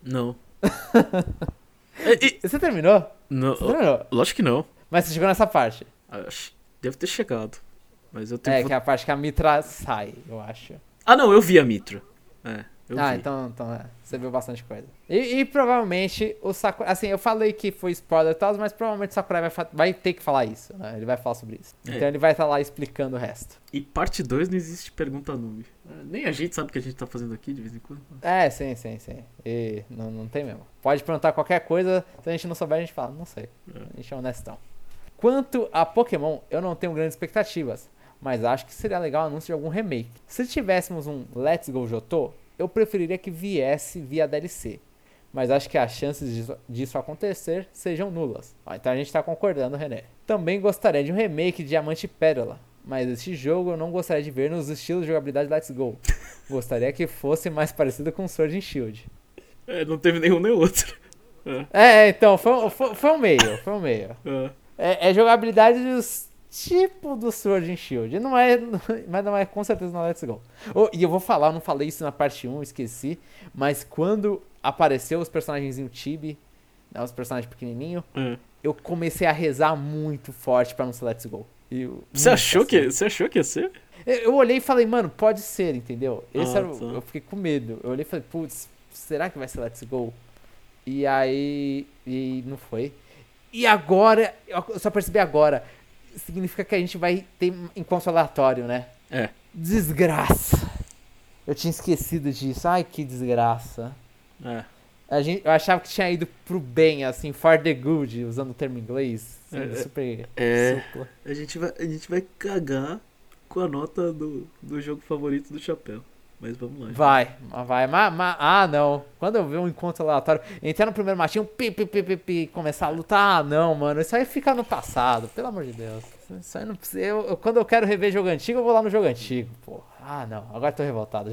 Não. e, e... Você terminou? Não. Você terminou? Lógico que não. Mas você chegou nessa parte? Devo ter chegado. Mas eu tenho... É, que é a parte que a Mitra sai, eu acho. Ah, não, eu vi a Mitra. É. Eu ah, vi. então, então é. Você viu bastante coisa. E, e provavelmente o Sakurai... Assim, eu falei que foi spoiler e tal, mas provavelmente o Sakurai vai, fa- vai ter que falar isso, né? Ele vai falar sobre isso. É. Então ele vai estar tá lá explicando o resto. E parte dois não existe pergunta noob. Nem a gente sabe o que a gente tá fazendo aqui de vez em quando. É, sim, sim, sim. E não, não tem mesmo. Pode perguntar qualquer coisa, se a gente não souber, a gente fala, não sei. É. A gente é honestão. Quanto a Pokémon, eu não tenho grandes expectativas, mas acho que seria legal o anúncio de algum remake. Se tivéssemos um Let's Go Jotô, eu preferiria que viesse via D L C, mas acho que as chances disso acontecer sejam nulas. Ó, então a gente tá concordando, René. Também gostaria de um remake de Diamante e Pérola, mas este jogo eu não gostaria de ver nos estilos de jogabilidade Let's Go. Gostaria que fosse mais parecido com Sword and Shield. É, não teve nenhum nem outro. É, é então, foi, foi, foi um meio, foi um meio. É, é, é jogabilidade dos... Tipo do Sword and Shield. Não é, mas não é com certeza não é Let's Go. Oh, e eu vou falar, eu não falei isso na parte um, esqueci. Mas quando apareceu os personagens em Chibi, né, os personagens pequenininhos, uhum. eu comecei a rezar muito forte pra não ser Let's Go. Eu, você, achou que, você achou que ia ser? Eu, eu olhei e falei, mano, pode ser, entendeu? Esse ah, era, tá. Eu fiquei com medo. Eu olhei e falei, putz, será que vai ser Let's Go? E aí. E não foi. E agora, eu só percebi agora. Significa que a gente vai ter encontro aleatório, né? É. Desgraça. Eu tinha esquecido disso. Ai, que desgraça. É. A gente, eu achava que tinha ido pro bem, assim, for the good, usando o termo inglês. Assim, é, super é, supla. A gente, vai, a gente vai cagar com a nota do, do jogo favorito do Chapéu. Mas vamos lá. Vai, vai. Ma, ma, ah, não. Quando eu ver um encontro aleatório, entrar no primeiro matinho, pi, pi, pi, pi, pi, começar a lutar, ah, não, mano. Isso aí fica no passado, pelo amor de Deus. Isso aí não precisa. Eu, eu, quando eu quero rever jogo antigo, eu vou lá no jogo antigo, pô. Ah, não. Agora tô revoltado.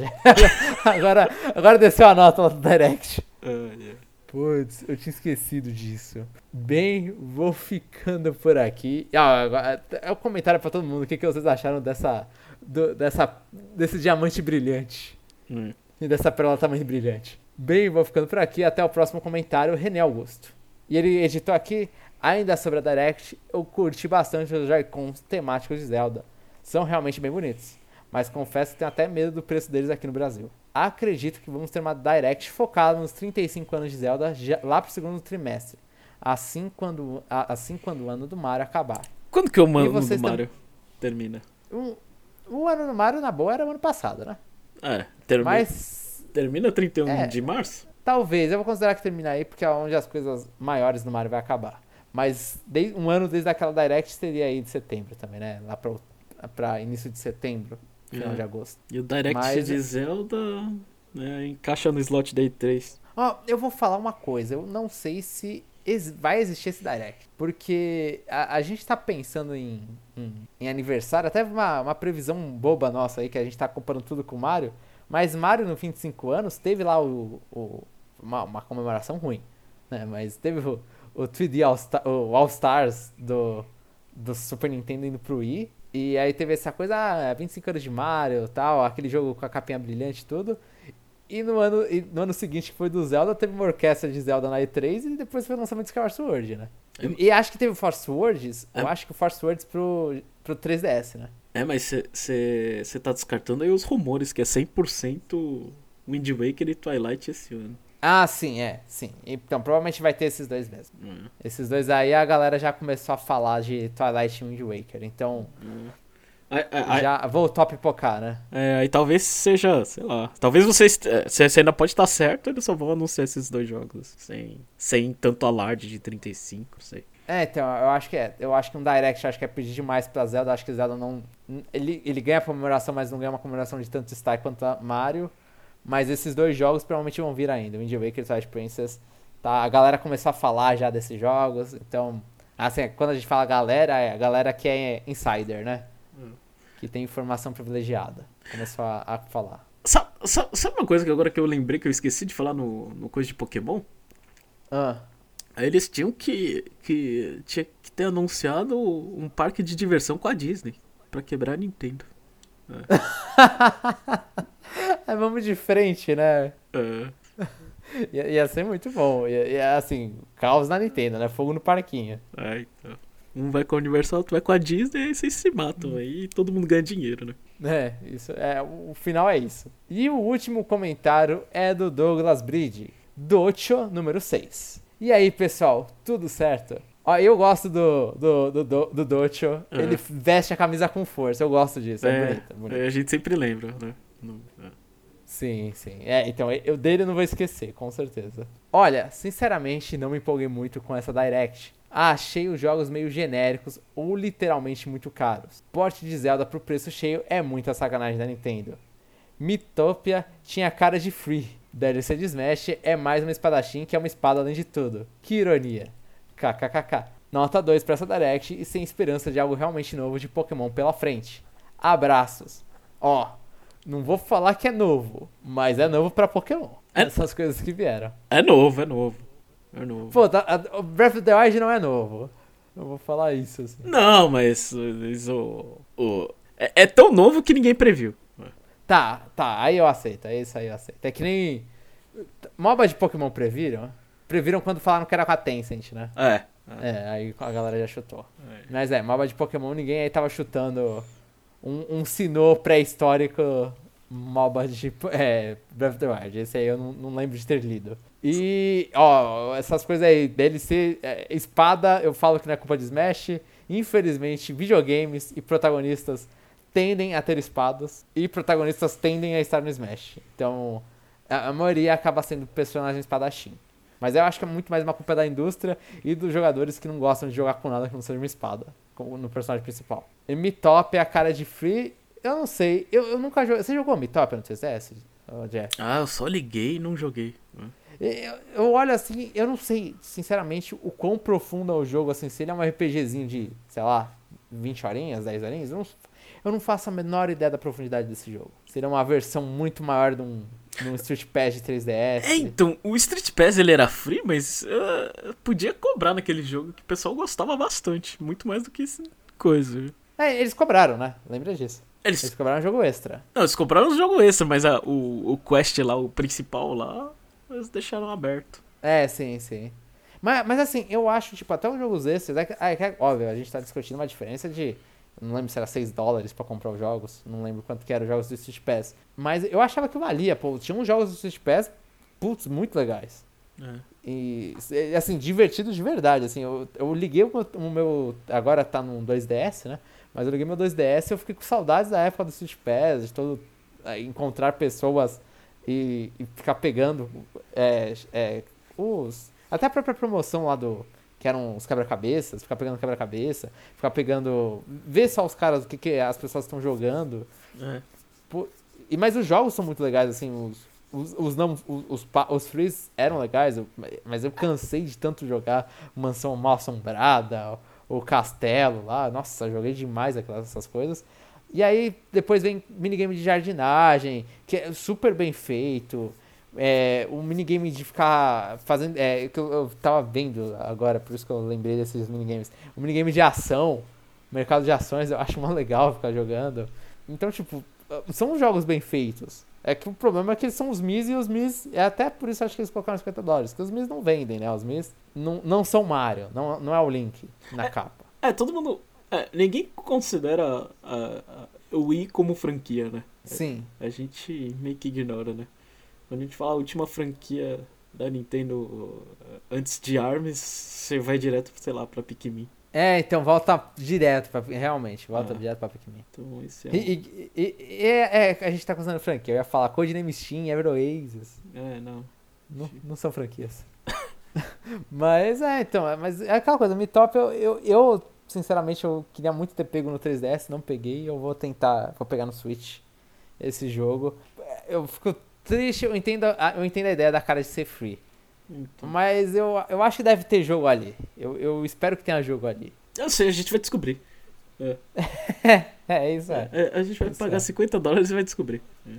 agora, agora desceu a nota lá do Direct. Uh, yeah. Putz, eu tinha esquecido disso. Bem, vou ficando por aqui. Ah, é um comentário pra todo mundo. O que, que vocês acharam dessa, do, dessa, desse diamante brilhante? Hum. E dessa pérola tamanho brilhante. Bem, vou ficando por aqui. Até o próximo comentário, René Augusto. E ele editou aqui, ainda sobre a Direct, eu curti bastante os Joy-Cons temáticos de Zelda. São realmente bem bonitos, mas confesso que tenho até medo do preço deles aqui no Brasil. Acredito que vamos ter uma Direct focada nos trinta e cinco anos de Zelda já, lá pro segundo trimestre, assim quando, a, assim quando o ano do Mario acabar. Quando que o ano do Mario tam... termina? Um, o ano do Mario, na boa, era o ano passado, né? É, termi... Mas... termina trinta e um é, de março? Talvez, eu vou considerar que termina aí, porque é onde as coisas maiores do Mario vai acabar. Mas de, um ano desde aquela Direct seria aí de setembro também, né? Lá pra, pra início de setembro, final é. de agosto. E o Direct Mas, de Zelda né, encaixa no slot da E três. Ó, eu vou falar uma coisa, eu não sei se ex- vai existir esse Direct. Porque a, a gente tá pensando em, em, em aniversário, até uma, uma previsão boba nossa aí, que a gente tá comparando tudo com o Mario. Mas Mario, no fim de cinco anos, teve lá o, o, uma, uma comemoração ruim, né? Mas teve o, o três D All-Star, o All-Stars do, do Super Nintendo indo pro Wii. E aí teve essa coisa, ah, vinte e cinco anos de Mario e tal, aquele jogo com a capinha brilhante e tudo. E no, ano, e no ano seguinte, que foi do Zelda, teve uma orquestra de Zelda na E três e depois foi o lançamento de Skyward Sword, né? E, e acho que teve o Force Swords, eu acho que o Force Swords pro, pro três D S, né? É, mas você tá descartando aí os rumores, que é cem por cento Wind Waker e Twilight esse ano. Ah, sim, é, sim. Então, provavelmente vai ter esses dois mesmo. Hum. Esses dois aí, a galera já começou a falar de Twilight e Wind Waker, então... Hum. Ai, ai, já ai, voltou a pipocar, né? É, aí talvez seja, sei lá... Talvez você, você ainda pode estar certo, eles só vão anunciar esses dois jogos, sem, sem tanto alarde de trinta e cinco, sei. É, então, eu acho que é. Eu acho que um Direct acho que é pedir demais pra Zelda. Acho que Zelda não... Ele, ele ganha a comemoração, mas não ganha uma comemoração de tanto destaque quanto a Mario. Mas esses dois jogos provavelmente vão vir ainda. Wind Waker e Twilight Princess. Tá? A galera começou a falar já desses jogos. Então, assim, quando a gente fala galera, é a galera que é insider, né? Hum. Que tem informação privilegiada. Começou a, a falar. Sabe, sabe, sabe uma coisa que agora que eu lembrei que eu esqueci de falar no, no coisa de Pokémon? Ah... Aí eles tinham que, que, tinha que ter anunciado um parque de diversão com a Disney, pra quebrar a Nintendo. É. Vamos de frente, né? É. Ia, ia ser muito bom. Ia, ia, assim, caos na Nintendo, né? Fogo no parquinho. É, então. Um vai com a Universal, outro vai com a Disney, aí vocês se matam aí e todo mundo ganha dinheiro, né? É, isso, é, o final é isso. E o último comentário é do Douglas Bride, Docho número seis. E aí, pessoal, tudo certo? Ó, eu gosto do, do, do, do, do Docho, uhum. Ele veste a camisa com força, eu gosto disso, é, é bonito. É bonito. A gente sempre lembra, né? No, é. Sim, sim. É, então, eu dele não vou esquecer, com certeza. Olha, sinceramente, não me empolguei muito com essa Direct. Ah, achei os jogos meio genéricos ou literalmente muito caros. Porte de Zelda pro preço cheio é muita sacanagem da Nintendo. Miitopia tinha cara de free. D L C de Smash é mais uma espadachim que é uma espada além de tudo. Que ironia. KKKK. Nota dois pra essa Direct e sem esperança de algo realmente novo de Pokémon pela frente. Abraços. Ó, não vou falar que é novo, mas é novo pra Pokémon. É... Essas coisas que vieram. É novo, é novo. É novo. Pô, tá, a, o Breath of the Wild não é novo. Eu vou falar isso assim. Não, mas isso, o, é, é tão novo que ninguém previu. Tá, tá, aí eu aceito, é isso aí eu aceito. É que nem... MOBA de Pokémon previram? Previram quando falaram que era com a Tencent, né? É. É, é aí a galera já chutou. É. Mas é, MOBA de Pokémon, ninguém aí tava chutando um, um sinô pré-histórico MOBA de é, Breath of the Wild. Esse aí eu não, não lembro de ter lido. E, ó, essas coisas aí, D L C, é, espada, eu falo que não é culpa de Smash. Infelizmente, videogames e protagonistas tendem a ter espadas e protagonistas tendem a estar no Smash. Então, a maioria acaba sendo personagem espadachim. Mas eu acho que é muito mais uma culpa da indústria e dos jogadores que não gostam de jogar com nada que não seja uma espada, como no personagem principal. E Miitopia, a cara de free, eu não sei. Eu, eu nunca joguei. Você jogou Miitopia no três D S, Jeff? Ah, eu só liguei e não joguei. Eu, eu olho assim, eu não sei, sinceramente, o quão profundo é o jogo, assim, se ele é um RPGzinho de, sei lá, vinte horinhas, dez horinhas, eu não Eu não faço a menor ideia da profundidade desse jogo. Seria uma versão muito maior de um no Street Pass de três D S. É, então, o Street Pass ele era free, mas uh, podia cobrar naquele jogo, que o pessoal gostava bastante, muito mais do que essa coisa. É, eles cobraram, né? Lembra disso. Eles... eles cobraram um jogo extra. Não, eles cobraram um jogo extra, mas a, o, o quest lá, o principal lá, eles deixaram aberto. É, sim, sim. Mas, mas assim, eu acho, tipo, até os jogos extras... É, é, é, óbvio, a gente tá discutindo uma diferença de... Não lembro se era seis dólares pra comprar os jogos. Não lembro quanto que eram os jogos do Switch Pass. Mas eu achava que valia, pô. Tinha uns jogos do Switch Pass, putz, muito legais. É. E, assim, divertidos de verdade. Assim, eu, eu liguei o meu, o meu... Agora tá num dois D S, né? Mas eu liguei meu dois D S e eu fiquei com saudades da época do Switch Pass. De todo... Encontrar pessoas e, e ficar pegando é, é, os... Até a própria promoção lá do... Que eram os quebra-cabeças, ficar pegando quebra-cabeça, ficar pegando... Ver só os caras, o que, que as pessoas estão jogando. É. Pô, e, mas os jogos são muito legais, assim, os, os, os não... Os, os, os frees eram legais, eu, mas eu cansei de tanto jogar Mansão Mal-Assombrada, o, o Castelo lá. Nossa, joguei demais aquelas, essas coisas. E aí, depois vem minigame de jardinagem, que é super bem feito... É, um minigame de ficar fazendo... É, que eu, eu tava vendo agora, por isso que eu lembrei desses minigames. O minigame de ação, mercado de ações, eu acho mó legal ficar jogando. Então, tipo, são jogos bem feitos. É que o problema é que eles são os Mis e os Mis... É até por isso acho que eles colocaram cinquenta dólares, porque os Mis não vendem, né? Os Mis não, não são Mario, não, não é o Link na é, capa. É, todo mundo... É, ninguém considera a, a, a Wii como franquia, né? Sim. A, a gente meio que ignora, né? Quando a gente fala a última franquia da Nintendo antes de Arms, você vai direto, sei lá, pra Pikmin. É, então volta direto pra Pikmin, realmente, volta ah, direto pra Pikmin. Então isso é... E, e, e é, é, a gente tá considerando franquia, eu ia falar Code Name Steam, Ever Oasis. É, não. Não, não são franquias. Mas é, então, mas é aquela coisa, Miitopia, eu, eu, eu, sinceramente, eu queria muito ter pego no três D S, não peguei, eu vou tentar, vou pegar no Switch esse jogo. Eu fico... Triste, eu entendo, a, eu entendo a ideia da cara de ser free. Então. Mas eu, eu acho que deve ter jogo ali. Eu, eu espero que tenha jogo ali. Eu sei, a gente vai descobrir. É, é isso aí. É. É, a gente vai é pagar é. cinquenta dólares e vai descobrir. É.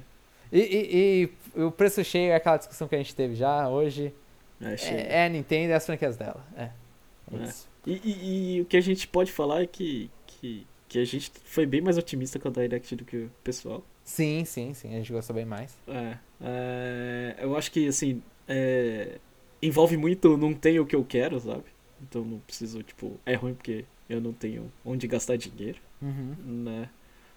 E, e, e o preço cheio é aquela discussão que a gente teve já hoje. É, é, é a Nintendo e as franquias dela. É, é é. Isso. E, e, e o que a gente pode falar é que, que, que a gente foi bem mais otimista com a Direct do que o pessoal. Sim, sim, sim. A gente gostou bem mais. É, é, eu acho que, assim, é, envolve muito não tenho o que eu quero, sabe? Então não preciso, tipo... É ruim porque eu não tenho onde gastar dinheiro, uhum. né?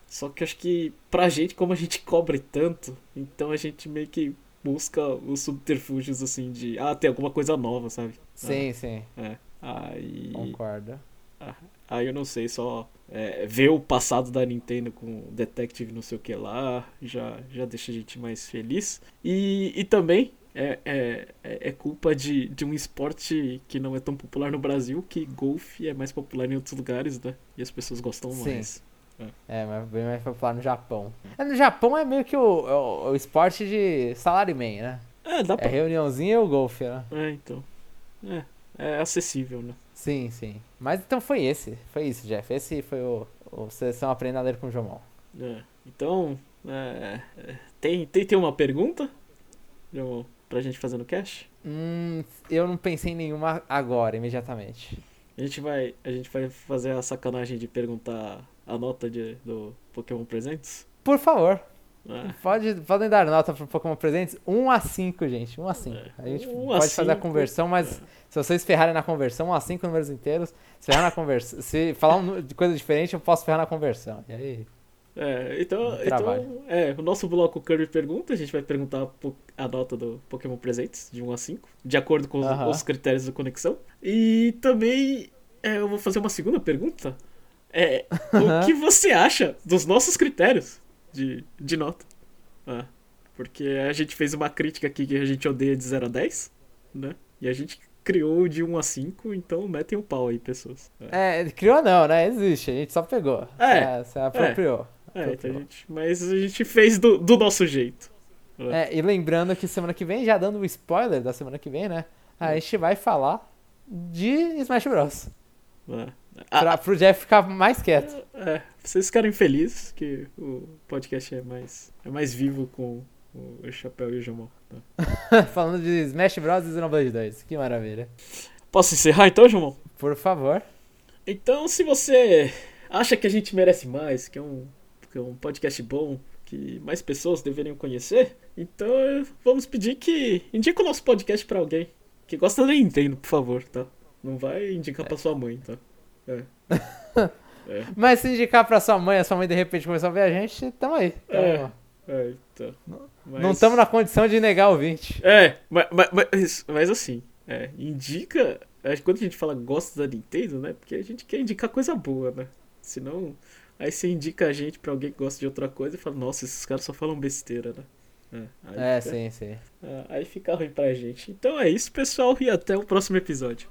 Só que acho que pra gente, como a gente cobre tanto, então a gente meio que busca os subterfúgios, assim, de... Ah, tem alguma coisa nova, sabe? Sim, ah, sim. É, aí... Concorda. Ah, aí eu não sei, só... É, ver o passado da Nintendo com o Detective não sei o que lá já, já deixa a gente mais feliz. E, e também é, é, é culpa de, de um esporte que não é tão popular no Brasil, que golfe é mais popular em outros lugares, né? E as pessoas gostam Sim. mais. É, é mas bem mais popular no Japão. É, no Japão é meio que o, o, o esporte de salaryman, né? É, dá pra... É reuniãozinha ou golfe, né? É, então. É, é acessível, né? Sim, sim. Mas então foi esse. Foi isso, Jeff. Esse foi o, o Seleção Aprenda a Ler com o Jomon. É, então, é, tem, tem, tem uma pergunta, Jomon, pra gente fazer no cast? Hum, eu não pensei em nenhuma agora, imediatamente. A gente vai, a gente vai fazer a sacanagem de perguntar a nota de, do Pokémon Presentes? Por favor. É. Pode, podem dar nota pro Pokémon Presentes um a cinco, gente, um a cinco. É. A gente um pode a fazer cinco. A conversão, mas é. Se vocês ferrarem na conversão, um a cinco números inteiros, se ferrar na conversa, se falar um, coisa diferente, eu posso ferrar na conversão. E aí? É, então, então é, o nosso bloco Curve Pergunta, a gente vai perguntar a nota do Pokémon Presentes de um a cinco, de acordo com os, uh-huh. os critérios da conexão. E também é, eu vou fazer uma segunda pergunta. É, uh-huh. O que você acha dos nossos critérios? De, de nota. Ah, porque a gente fez uma crítica aqui que a gente odeia de zero a dez, né? E a gente criou de um a cinco, então metem o um pau aí, pessoas. É. é, criou não, né? Existe, a gente só pegou. É. é se apropriou. É, apropriou. É então a gente, mas a gente fez do, do nosso jeito. É. é, e lembrando que semana que vem, já dando um spoiler da semana que vem, né? A gente vai falar de Smash Bros. É. Pra, ah, pro Jeff ficar mais quieto. É, é, vocês ficarem felizes que o podcast é mais, é mais vivo com o chapéu e o Jomon. Tá. Falando de Smash Bros e Xenoblade dois, que maravilha. Posso encerrar então, Jomon? Por favor. Então, se você acha que a gente merece mais, que é um, que é um podcast bom, que mais pessoas deveriam conhecer, então vamos pedir que indique o nosso podcast pra alguém que gosta da Nintendo, por favor, tá? Não vai indicar é. pra sua mãe, tá? É. É. Mas se indicar pra sua mãe, a sua mãe de repente começou a ver a gente, tamo aí. Tamo é. é, então. Mas... Não estamos na condição de negar o ouvinte. É, mas, mas, mas assim, é, indica. Quando a gente fala gosta da Nintendo, né? Porque a gente quer indicar coisa boa, né? Senão, aí você indica a gente pra alguém que gosta de outra coisa e fala, nossa, esses caras só falam besteira, né? É, é fica... sim, sim. Aí fica ruim pra gente. Então é isso, pessoal, e até o próximo episódio.